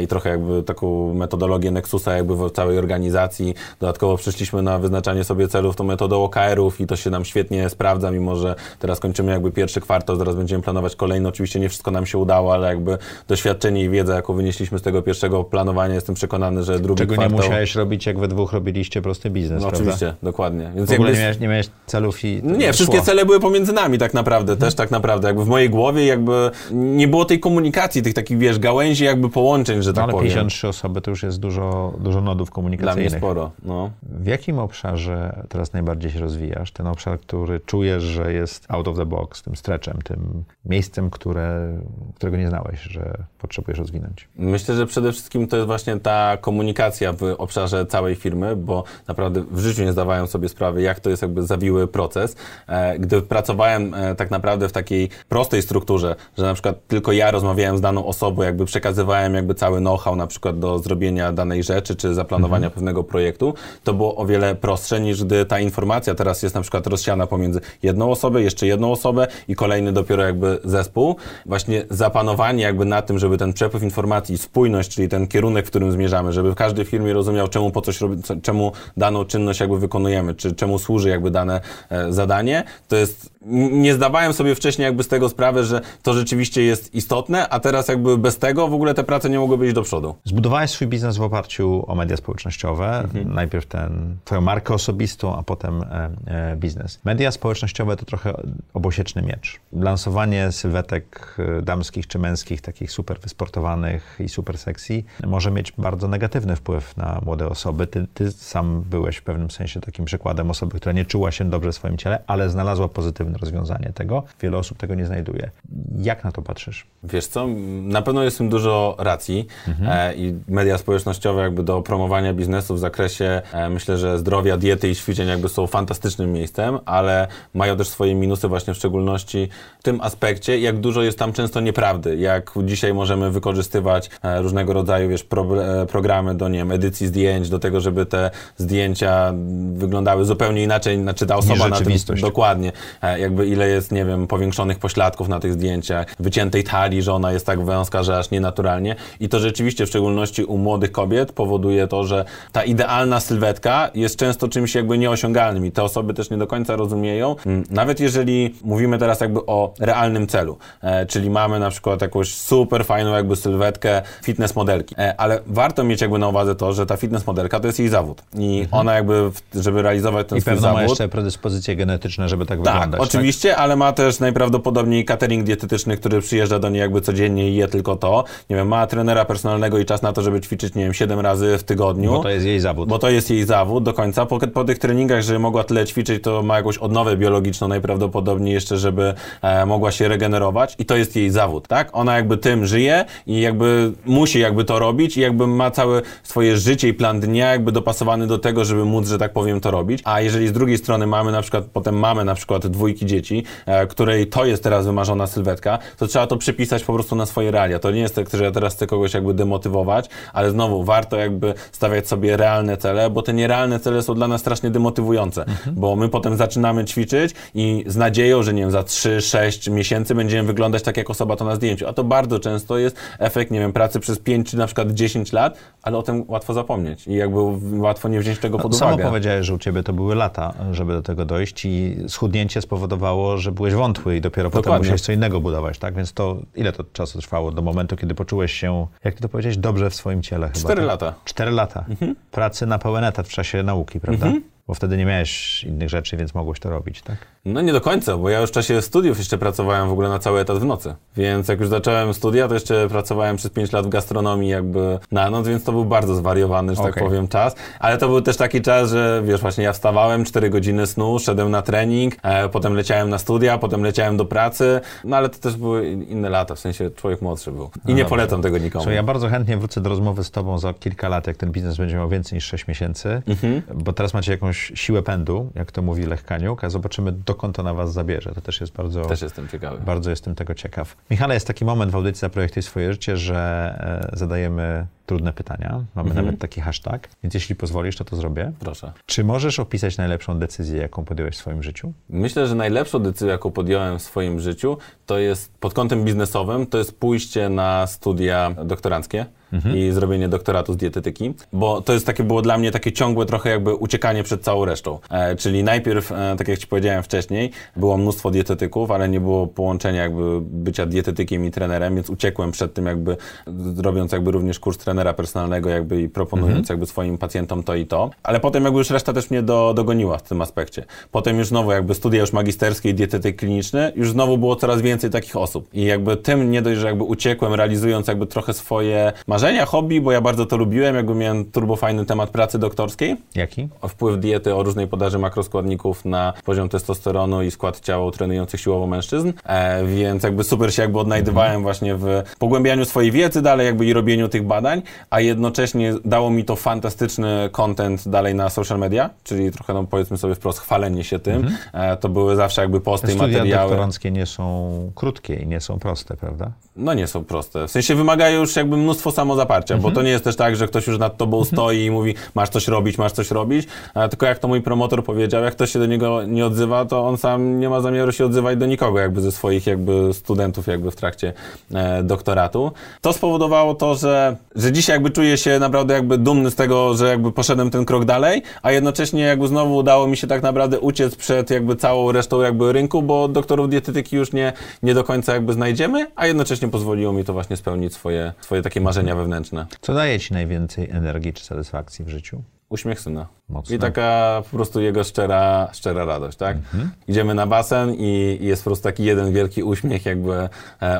i trochę jakby taką metodologię Nexusa jakby w całej organizacji. Dodatkowo przyszliśmy na wyznaczanie sobie celów tą metodą O K R ów i to się nam świetnie sprawdza, mimo że teraz kończymy jakby pierwszy kwartał, zaraz będziemy planować kolejny. Oczywiście nie wszystko nam się udało, ale jakby doświadczenie i wiedza, jaką wynieśliśmy z tego pierwszego planowania, jestem przekonany, że drugi Czego kwartał... Czego nie musiałeś robić, jak we dwóch robiliście prosty biznes, no, oczywiście, dokładnie. Więc w ogóle jakby... nie, miałeś, nie miałeś celów i... No nie, wszystkie szło. Cele były pomiędzy nami tak naprawdę, mhm. też tak naprawdę. Jakby w mojej głowie jakby nie było tej komunikacji, tych takich, wiesz, gałęzi jakby połączeń, że tak no, ale powiem. Ale pięćdziesiąt trzy osoby to już jest dużo, dużo nodów komunikacyjnych. Dla mnie sporo, no. W jakim obszarze teraz najbardziej się rozwijasz? Ten obszar, który czujesz, że jest jest out of the box, tym stretchem, tym miejscem, które, którego nie znałeś, że potrzebujesz rozwinąć? Myślę, że przede wszystkim to jest właśnie ta komunikacja w obszarze całej firmy, bo naprawdę w życiu nie zdawają sobie sprawy, jak to jest jakby zawiły proces. Gdy pracowałem tak naprawdę w takiej prostej strukturze, że na przykład tylko ja rozmawiałem z daną osobą, jakby przekazywałem jakby cały know-how na przykład do zrobienia danej rzeczy, czy zaplanowania mm-hmm. pewnego projektu, to było o wiele prostsze, niż gdy ta informacja teraz jest na przykład rozsiana pomiędzy jedną osobę, jeszcze jedną osobę i kolejny dopiero jakby zespół. Właśnie zapanowanie jakby na tym, żeby ten przepływ informacji, spójność, czyli ten kierunek, w którym zmierzamy, żeby w każdej firmie rozumiał, czemu po coś robi, czemu daną czynność jakby wykonujemy, czy czemu służy jakby dane e, zadanie, to jest, nie zdawałem sobie wcześniej jakby z tego sprawy, że to rzeczywiście jest istotne, a teraz jakby bez tego w ogóle te prace nie mogłyby iść do przodu. Zbudowałeś swój biznes w oparciu o media społecznościowe. Mhm. Najpierw ten, twoją markę osobistą, a potem e, e, biznes. Media społecznościowe to trochę obosieczny miecz. Lansowanie sylwetek damskich czy męskich, takich super wysportowanych i super sexy, może mieć bardzo negatywny wpływ na młode osoby. Ty, ty sam byłeś w pewnym sensie takim przykładem osoby, która nie czuła się dobrze w swoim ciele, ale znalazła pozytywne rozwiązanie tego. Wiele osób tego nie znajduje. Jak na to patrzysz? Wiesz co, na pewno jest w tym dużo racji mhm. e, i media społecznościowe jakby do promowania biznesu w zakresie, e, myślę, że zdrowia, diety i ćwiczeń jakby są fantastycznym miejscem, ale mają też swoje minusy właśnie w szczególności w tym aspekcie, jak dużo jest tam często nieprawdy, jak dzisiaj możemy wykorzystywać e, różnego rodzaju, wiesz, pro, e, programy do, nie wiem, edycji zdjęć, do tego, żeby te zdjęcia wyglądały zupełnie inaczej, znaczy ta osoba na tym, dokładnie, e, jakby ile jest, nie wiem, powiększonych pośladków na tych zdjęciach, wyciętej talii, że ona jest tak wąska, że aż nienaturalnie i to rzeczywiście w szczególności u młodych kobiet powoduje to, że ta idealna sylwetka jest często czymś jakby nieosiągalnym i te osoby też nie do końca rozumieją, nawet jeżeli mówimy teraz jakby o realnym celu, e, czyli mamy na przykład jakąś super fajną jakby sylwetkę fitness modelki, e, ale warto mieć jakby na uwadze to, że ta fitness modelka to jest jej zawód i mhm. ona jakby, w, żeby realizować ten I swój zawód... I pewno ma jeszcze predyspozycje genetyczne, żeby tak, tak wyglądać. Oczywiście, tak? Ale ma też najprawdopodobniej catering dietetyczny, który przyjeżdża do niej jakby codziennie i je tylko to. Nie wiem, ma trenera personalnego i czas na to, żeby ćwiczyć, nie wiem, siedem razy w tygodniu. Bo to jest jej zawód. Bo to jest jej zawód do końca. Po, po tych treningach, żeby mogła tyle ćwiczyć, to ma jakąś odnowę biologiczną najprawdopodobniej jeszcze, żeby e, mogła się regenerować i to jest jej zawód, tak? Ona jakby tym żyje i jakby musi jakby to robić i jakby ma całe swoje życie i plan dnia jakby dopasowany do tego, żeby móc, że tak powiem, to robić. A jeżeli z drugiej strony mamy na przykład, potem mamy na przykład dwójki dzieci, e, której to jest teraz wymarzona sylwetka, to trzeba to przypisać po prostu na swoje realia. To nie jest tak, że ja teraz chcę kogoś jakby demotywować, ale znowu warto jakby stawiać sobie realne cele, bo te nierealne cele są dla nas strasznie demotywujące, mhm. bo my potem zaczynamy ćwiczyć i z nadzieją, że nie wiem, za trzy sześć miesięcy będziemy wyglądać tak, jak osoba to na zdjęciu, a to bardzo często jest efekt, nie wiem, pracy przez pięć czy na przykład dziesięć lat, ale o tym łatwo zapomnieć i jakby łatwo nie wziąć tego pod uwagę. Samo powiedziałeś, że u ciebie to były lata, żeby do tego dojść i schudnięcie spowodowało, że byłeś wątły i dopiero Dokładnie. Potem musiałeś co innego budować, tak? Więc to ile to czasu trwało do momentu, kiedy poczułeś się, jak ty to powiedziałeś, dobrze w swoim ciele? Cztery chyba, lata. Tak? Cztery lata. Mhm. Pracy na pełen etat w czasie nauki, prawda? Mhm. Bo wtedy nie miałeś innych rzeczy, więc mogłeś to robić, tak? No nie do końca, bo ja już w czasie studiów jeszcze pracowałem w ogóle na cały etat w nocy. Więc jak już zacząłem studia, to jeszcze pracowałem przez pięć lat w gastronomii jakby na noc, więc to był bardzo zwariowany, że okay. tak powiem, czas. Ale to był też taki czas, że wiesz, właśnie ja wstawałem, cztery godziny snu, szedłem na trening, e, potem leciałem na studia, potem leciałem do pracy, no ale to też były inne lata, w sensie człowiek młodszy był. I no nie polecam tego nikomu. Słuchaj, ja bardzo chętnie wrócę do rozmowy z tobą za kilka lat, jak ten biznes będzie miał więcej niż sześć miesięcy, mhm. bo teraz macie jakąś siłę pędu, jak to mówi Lech Kaniuk, a zobaczymy, dokąd to na was zabierze. To też jest bardzo... Też jestem ciekawy. Bardzo jestem tego ciekaw. Michale, jest taki moment w audycji Zaprojektuj swoje życie, że e, zadajemy trudne pytania. Mamy mm-hmm. nawet taki hashtag, więc jeśli pozwolisz, to to zrobię. Proszę. Czy możesz opisać najlepszą decyzję, jaką podjąłeś w swoim życiu? Myślę, że najlepszą decyzję, jaką podjąłem w swoim życiu, to jest pod kątem biznesowym, to jest pójście na studia doktoranckie. Mhm. I zrobienie doktoratu z dietetyki, bo to jest takie, było dla mnie takie ciągłe trochę jakby uciekanie przed całą resztą. E, czyli najpierw, e, tak jak ci powiedziałem wcześniej, było mnóstwo dietetyków, ale nie było połączenia jakby bycia dietetykiem i trenerem, więc uciekłem przed tym jakby, robiąc jakby również kurs trenerski trenera personalnego jakby i proponując mhm. jakby swoim pacjentom to i to. Ale potem jakby już reszta też mnie do, dogoniła w tym aspekcie. Potem już znowu jakby studia już magisterskie i dietetyki kliniczne, już znowu było coraz więcej takich osób. I jakby tym nie dość, że jakby uciekłem, realizując jakby trochę swoje marzenia, hobby, bo ja bardzo to lubiłem, jakby miałem turbofajny temat pracy doktorskiej. Jaki? Wpływ diety o różnej podaży makroskładników na poziom testosteronu i skład ciała u trenujących siłowo mężczyzn. E, więc jakby super się jakby odnajdywałem mhm. właśnie w pogłębianiu swojej wiedzy dalej jakby i robieniu tych badań, a jednocześnie dało mi to fantastyczny content dalej na social media, czyli trochę no powiedzmy sobie wprost chwalenie się tym. Mhm. E, to były zawsze jakby posty i materiały. Studia doktoranckie nie są krótkie i nie są proste, prawda? No nie są proste. W sensie wymagają już jakby mnóstwo samozaparcia, mhm. bo to nie jest też tak, że ktoś już nad tobą mhm. stoi i mówi masz coś robić, masz coś robić, e, tylko jak to mój promotor powiedział, jak ktoś się do niego nie odzywa, to on sam nie ma zamiaru się odzywać do nikogo jakby ze swoich jakby studentów jakby w trakcie e, doktoratu. To spowodowało to, że, że dzisiaj jakby czuję się naprawdę jakby dumny z tego, że jakby poszedłem ten krok dalej, a jednocześnie jakby znowu udało mi się tak naprawdę uciec przed jakby całą resztą jakby rynku, bo doktorów dietetyki już nie, nie do końca jakby znajdziemy, a jednocześnie pozwoliło mi to właśnie spełnić swoje, swoje takie marzenia wewnętrzne. Co daje ci najwięcej energii czy satysfakcji w życiu? Uśmiech syna. Mocno. I taka po prostu jego szczera, szczera radość, tak? Mhm. Idziemy na basen i jest po prostu taki jeden wielki uśmiech jakby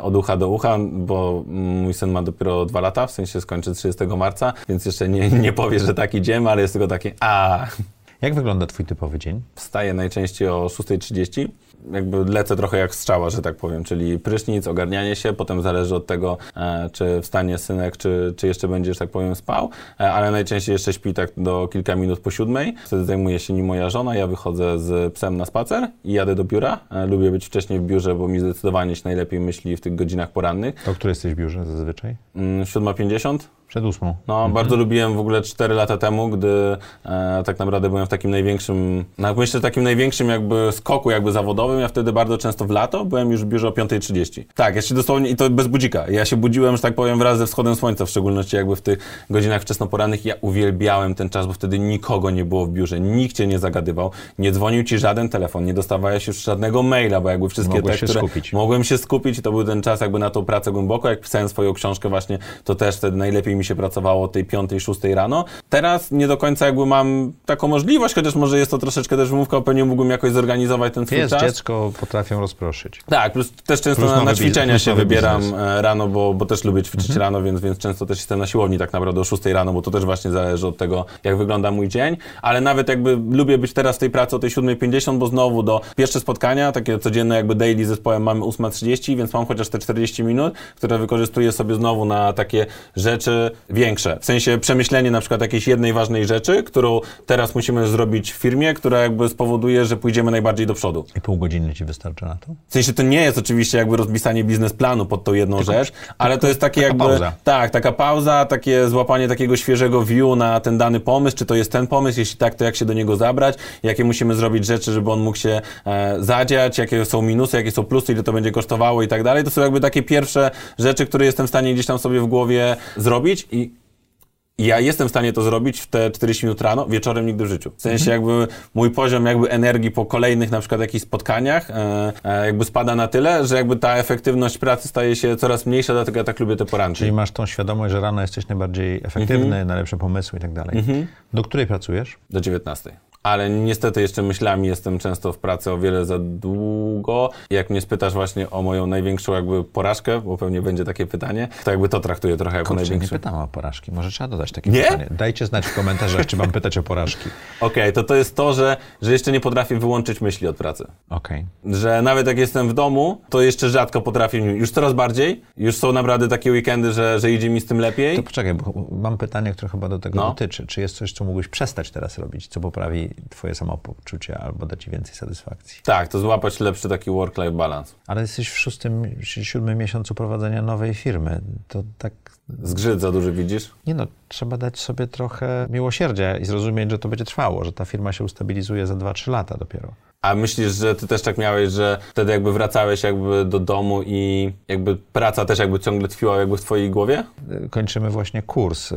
od ucha do ucha, bo mój syn ma dopiero dwa lata, w sensie skończy trzydziestego marca, więc jeszcze nie, nie powie, że tak idziemy, ale jest tylko takie a. Jak wygląda twój typowy dzień? Wstaję najczęściej o szósta trzydzieści. Jakby lecę trochę jak strzała, że tak powiem, czyli prysznic, ogarnianie się, potem zależy od tego, e, czy wstanie synek, czy, czy jeszcze będzie, że tak powiem, spał, e, ale najczęściej jeszcze śpi tak do kilka minut po siódmej, wtedy zajmuje się nim moja żona, ja wychodzę z psem na spacer i jadę do biura, e, lubię być wcześniej w biurze, bo mi zdecydowanie się najlepiej myśli w tych godzinach porannych. O której jesteś w biurze zazwyczaj? Mm, siódma pięćdziesiąt. Przed ósmą. No, mhm. bardzo lubiłem w ogóle cztery lata temu, gdy e, tak naprawdę byłem w takim największym, no, myślę, takim największym jakby skoku jakby zawodowym. Ja wtedy bardzo często w lato byłem już w biurze o piąta trzydzieści. Tak, ja się dosłownie, i to bez budzika. Ja się budziłem, że tak powiem, wraz ze wschodem słońca, w szczególności jakby w tych godzinach wczesnoporannych. Ja uwielbiałem ten czas, bo wtedy nikogo nie było w biurze, nikt cię nie zagadywał, nie dzwonił ci żaden telefon, nie dostawałeś już żadnego maila, bo jakby wszystkie Mogłeś te, się które... Skupić. Mogłem się skupić i to był ten czas jakby na tą pracę głęboko. Jak pisałem swoją książkę właśnie, to też wtedy najlepiej mi się pracowało o tej piątej, szóstej rano. Teraz nie do końca jakby mam taką możliwość, chociaż może jest to troszeczkę też wymówka, pewnie mógłbym jakoś zorganizować ten swój jest, czas. Jest, dziecko potrafią rozproszyć. Tak, plus też często plus na, na ćwiczenia biznes, się wybieram biznes. rano, bo, bo też lubię ćwiczyć mhm. rano, więc, więc często też jestem na siłowni tak naprawdę o szóstej rano, bo to też właśnie zależy od tego, jak wygląda mój dzień, ale nawet jakby lubię być teraz w tej pracy o tej siódmej pięćdziesiąt, bo znowu do pierwsze spotkania, takie codzienne jakby daily z zespołem mamy ósma trzydzieści, więc mam chociaż te czterdzieści minut, które wykorzystuję sobie znowu na takie rzeczy większe. W sensie przemyślenie na przykład jakiejś jednej ważnej rzeczy, którą teraz musimy zrobić w firmie, która jakby spowoduje, że pójdziemy najbardziej do przodu. I pół godziny ci wystarczy na to? W sensie to nie jest oczywiście jakby rozpisanie biznesplanu pod tą jedną tylko, rzecz, ale to jest takie jakby... Pauza. Tak, taka pauza, takie złapanie takiego świeżego view na ten dany pomysł, czy to jest ten pomysł, jeśli tak, to jak się do niego zabrać, jakie musimy zrobić rzeczy, żeby on mógł się e, zadziać, jakie są minusy, jakie są plusy, ile to będzie kosztowało i tak dalej. To są jakby takie pierwsze rzeczy, które jestem w stanie gdzieś tam sobie w głowie zrobić. I ja jestem w stanie to zrobić w te czterdzieści minut rano, wieczorem nigdy w życiu. W sensie jakby mój poziom jakby energii po kolejnych na przykład jakichś spotkaniach e, e, jakby spada na tyle, że jakby ta efektywność pracy staje się coraz mniejsza, dlatego ja tak lubię te poranki. Czyli masz tą świadomość, że rano jesteś najbardziej efektywny, mm-hmm. najlepsze pomysły i tak dalej. Mm-hmm. Do której pracujesz? Do dziewiętnastej. Ale niestety jeszcze myślami jestem często w pracy o wiele za długo. Jak mnie spytasz właśnie o moją największą jakby porażkę, bo pewnie będzie takie pytanie, to jakby to traktuję trochę jako Kurczę, największą. Nie pytam o porażki, może trzeba dodać takie nie? pytanie. Dajcie znać w komentarzach, czy mam pytać o porażki. Okej, okay, to to jest to, że, że jeszcze nie potrafię wyłączyć myśli od pracy. Okej. Okay. Że nawet jak jestem w domu, to jeszcze rzadko potrafię, już coraz bardziej, już są naprawdę takie weekendy, że, że idzie mi z tym lepiej. To poczekaj, bo mam pytanie, które chyba do tego no. dotyczy. Czy jest coś, co mógłbyś przestać teraz robić, co poprawi twoje samopoczucie albo da ci więcej satysfakcji. Tak, to złapać lepszy taki work-life balance. Ale jesteś w szóstym czy siódmym miesiącu prowadzenia nowej firmy. To tak... Zgrzyt za duży widzisz? Nie no, trzeba dać sobie trochę miłosierdzia i zrozumieć, że to będzie trwało, że ta firma się ustabilizuje za dwa trzy lata dopiero. A myślisz, że ty też tak miałeś, że wtedy jakby wracałeś jakby do domu i jakby praca też jakby ciągle tkwiła jakby w twojej głowie? Kończymy właśnie kurs,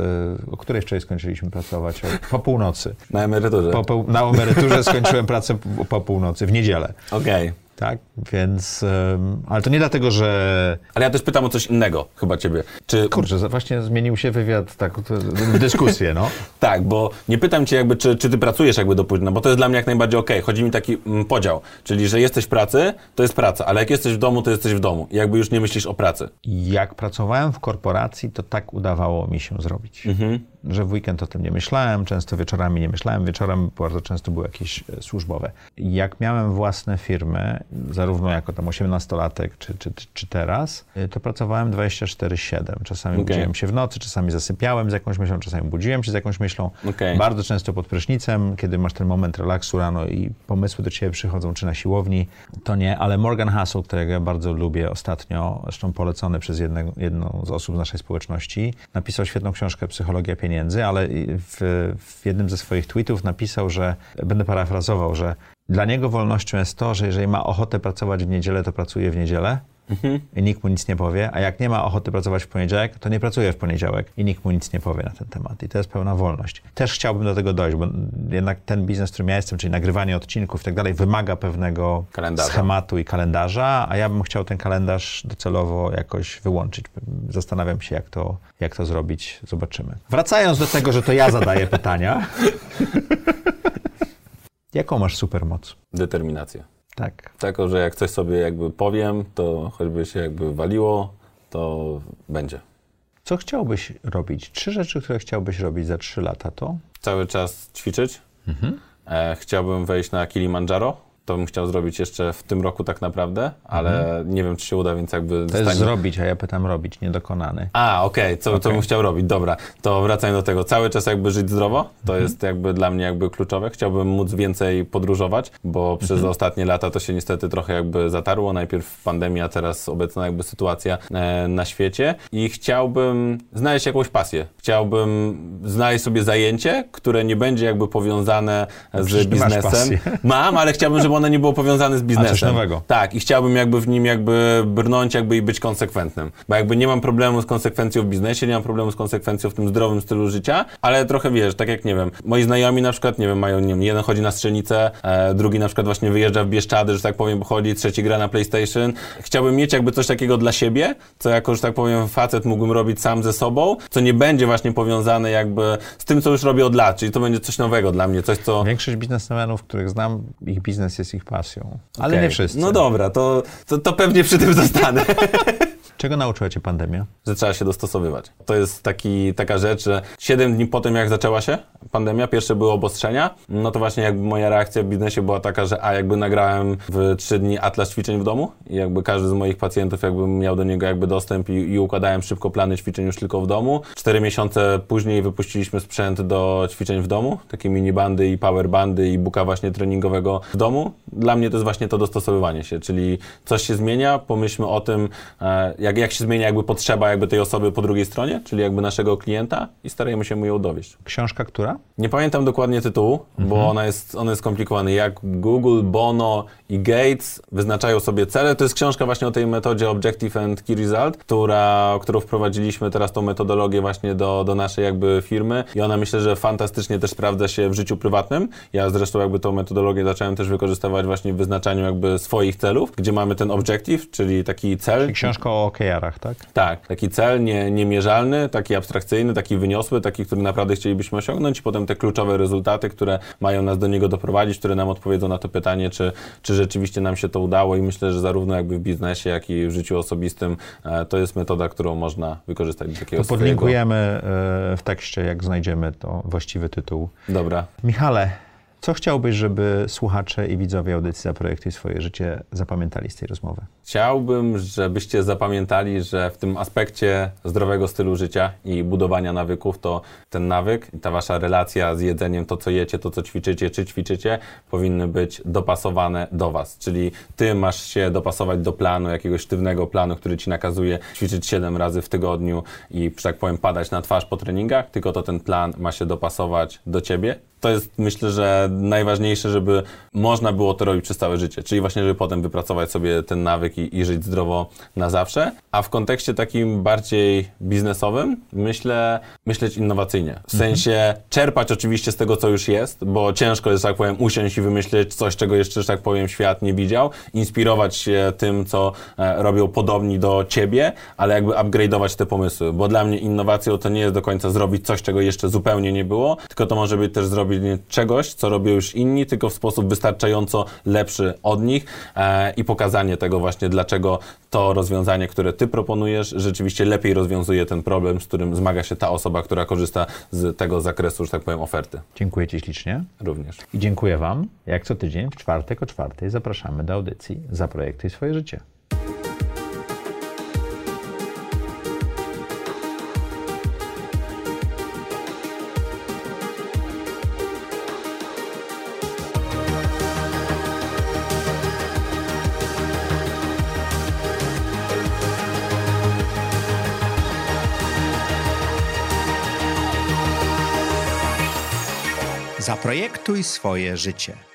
o której wczoraj skończyliśmy pracować? Po północy. Na emeryturze. Po, po, na emeryturze skończyłem pracę po północy, w niedzielę. Okej. Okay. Tak, więc... Um, ale to nie dlatego, że... Ale ja też pytam o coś innego, chyba ciebie. Czy... Kurczę, właśnie zmienił się wywiad, tak, w dyskusję, no. Tak, bo nie pytam cię jakby, czy, czy ty pracujesz jakby do późna, bo to jest dla mnie jak najbardziej okej. Okay. Chodzi mi taki mm, podział, czyli że jesteś w pracy, to jest praca, ale jak jesteś w domu, to jesteś w domu. I jakby już nie myślisz o pracy. Jak pracowałem w korporacji, to tak udawało mi się zrobić. Mhm. Że w weekend o tym nie myślałem, często wieczorami nie myślałem, wieczorem bardzo często były jakieś służbowe. Jak miałem własne firmy, zarówno jako tam osiemnastolatek, czy, czy, czy teraz, to pracowałem dwadzieścia cztery siedem. Czasami okay. budziłem się w nocy, czasami zasypiałem z jakąś myślą, czasami budziłem się z jakąś myślą. Okay. Bardzo często pod prysznicem, kiedy masz ten moment relaksu rano i pomysły do ciebie przychodzą, czy na siłowni, to nie. Ale Morgan Housel, którego ja bardzo lubię ostatnio, zresztą polecony przez jedne, jedną z osób z naszej społeczności, napisał świetną książkę Psychologia pieniędzy. Ale w, w jednym ze swoich tweetów napisał, że, będę parafrazował, że dla niego wolnością jest to, że jeżeli ma ochotę pracować w niedzielę, to pracuje w niedzielę mhm. i nikt mu nic nie powie, a jak nie ma ochoty pracować w poniedziałek, to nie pracuje w poniedziałek i nikt mu nic nie powie na ten temat. I to jest pełna wolność. Też chciałbym do tego dojść, bo jednak ten biznes, w którym ja jestem, czyli nagrywanie odcinków i tak dalej, wymaga pewnego kalendarza. Schematu i kalendarza, a ja bym chciał ten kalendarz docelowo jakoś wyłączyć. Zastanawiam się, jak to, jak to zrobić. Zobaczymy. Wracając do tego, że to ja zadaję pytania. Jaką masz supermoc? Determinację. Tak. Taką, że jak coś sobie jakby powiem, to choćby się jakby waliło, to będzie. Co chciałbyś robić? Trzy rzeczy, które chciałbyś robić za trzy lata to? Cały czas ćwiczyć. Mhm. E, chciałbym wejść na Kilimanjaro. To bym chciał zrobić jeszcze w tym roku tak naprawdę, ale mhm. nie wiem, czy się uda, więc jakby... To zostanie... jest zrobić, a ja pytam robić, niedokonany. A, okej, okay. co, okay. co bym chciał robić, dobra. To wracając do tego, cały czas jakby żyć zdrowo, to mhm. jest jakby dla mnie jakby kluczowe. Chciałbym móc więcej podróżować, bo przez mhm. ostatnie lata to się niestety trochę jakby zatarło. Najpierw pandemia, teraz obecna jakby sytuacja na świecie. I chciałbym znaleźć jakąś pasję. Chciałbym znaleźć sobie zajęcie, które nie będzie jakby powiązane z Przecież biznesem. Mam, ale chciałbym, żeby one nie było powiązane z biznesem. A coś nowego. Tak, i chciałbym jakby w nim jakby brnąć jakby i być konsekwentnym. Bo jakby nie mam problemu z konsekwencją w biznesie, nie mam problemu z konsekwencją w tym zdrowym stylu życia, ale trochę wiesz, tak jak nie wiem, moi znajomi na przykład, nie wiem, mają, nie wiem, jeden chodzi na strzelnicę, e, drugi na przykład właśnie wyjeżdża w Bieszczady, że tak powiem, chodzi, trzeci gra na PlayStation. Chciałbym mieć jakby coś takiego dla siebie, co jako, że tak powiem, facet mógłbym robić sam ze sobą, co nie będzie właśnie powiązane jakby z tym, co już robię od lat, czyli to będzie coś nowego dla mnie, coś co... Większość biznesmenów, których znam, ich biznes jest z ich pasją. Ale okay. nie wszyscy. No dobra, to, to, to pewnie przy tym zostanę. Czego nauczyła cię pandemia? Że trzeba się dostosowywać. To jest taki, taka rzecz, że siedem dni po tym, jak zaczęła się pandemia, pierwsze były obostrzenia, no to właśnie jakby moja reakcja w biznesie była taka, że a jakby nagrałem w trzy dni atlas ćwiczeń w domu i jakby każdy z moich pacjentów jakby miał do niego jakby dostęp i, i układałem szybko plany ćwiczeń już tylko w domu. cztery miesiące później wypuściliśmy sprzęt do ćwiczeń w domu, takie minibandy i powerbandy i booka właśnie treningowego w domu. Dla mnie to jest właśnie to dostosowywanie się, czyli coś się zmienia, pomyślmy o tym, jak Jak, jak się zmienia jakby potrzeba jakby tej osoby po drugiej stronie, czyli jakby naszego klienta i starajmy się mu ją dowieść. Książka która? Nie pamiętam dokładnie tytułu, mhm. bo ona jest, ona jest skomplikowana. Jak Google, Bono i Gates wyznaczają sobie cele, to jest książka właśnie o tej metodzie Objective and Key Result, która, którą wprowadziliśmy teraz tą metodologię właśnie do, do naszej jakby firmy i ona myślę, że fantastycznie też sprawdza się w życiu prywatnym. Ja zresztą jakby tą metodologię zacząłem też wykorzystywać właśnie w wyznaczaniu jakby swoich celów, gdzie mamy ten objective, czyli taki cel. Czyli książka o O K R-ach, tak? Tak. Taki cel nie, niemierzalny, taki abstrakcyjny, taki wyniosły, taki, który naprawdę chcielibyśmy osiągnąć i potem te kluczowe rezultaty, które mają nas do niego doprowadzić, które nam odpowiedzą na to pytanie, czy, czy rzeczywiście nam się to udało i myślę, że zarówno jakby w biznesie, jak i w życiu osobistym e, to jest metoda, którą można wykorzystać do takiego. To podlinkujemy swojego... w tekście, jak znajdziemy to właściwy tytuł. Dobra. Michale, co chciałbyś, żeby słuchacze i widzowie audycji Zaprojektuj swoje życie zapamiętali z tej rozmowy? Chciałbym, żebyście zapamiętali, że w tym aspekcie zdrowego stylu życia i budowania nawyków, to ten nawyk, ta wasza relacja z jedzeniem, to co jecie, to co ćwiczycie, czy ćwiczycie, powinny być dopasowane do was. Czyli ty masz się dopasować do planu, jakiegoś sztywnego planu, który ci nakazuje ćwiczyć siedem razy w tygodniu i, że tak powiem, padać na twarz po treningach, tylko to ten plan ma się dopasować do ciebie. To jest, myślę, że najważniejsze, żeby można było to robić przez całe życie, czyli właśnie, żeby potem wypracować sobie ten nawyk i, i żyć zdrowo na zawsze, a w kontekście takim bardziej biznesowym myślę, myśleć innowacyjnie, w sensie czerpać oczywiście z tego, co już jest, bo ciężko jest, że tak powiem, usiąść i wymyśleć coś, czego jeszcze, że tak powiem, świat nie widział, inspirować się tym, co robią podobni do ciebie, ale jakby upgrade'ować te pomysły, bo dla mnie innowacją to nie jest do końca zrobić coś, czego jeszcze zupełnie nie było, tylko to może być też zrobienie czegoś, co robią już inni, tylko w sposób wystarczająco lepszy od nich e, i pokazanie tego właśnie, dlaczego to rozwiązanie, które ty proponujesz, rzeczywiście lepiej rozwiązuje ten problem, z którym zmaga się ta osoba, która korzysta z tego zakresu, że tak powiem, oferty. Dziękuję ci ślicznie. Również. I dziękuję wam. Jak co tydzień w czwartek o czwartej zapraszamy do audycji Zaprojektuj swoje życie. Zaprojektuj swoje życie.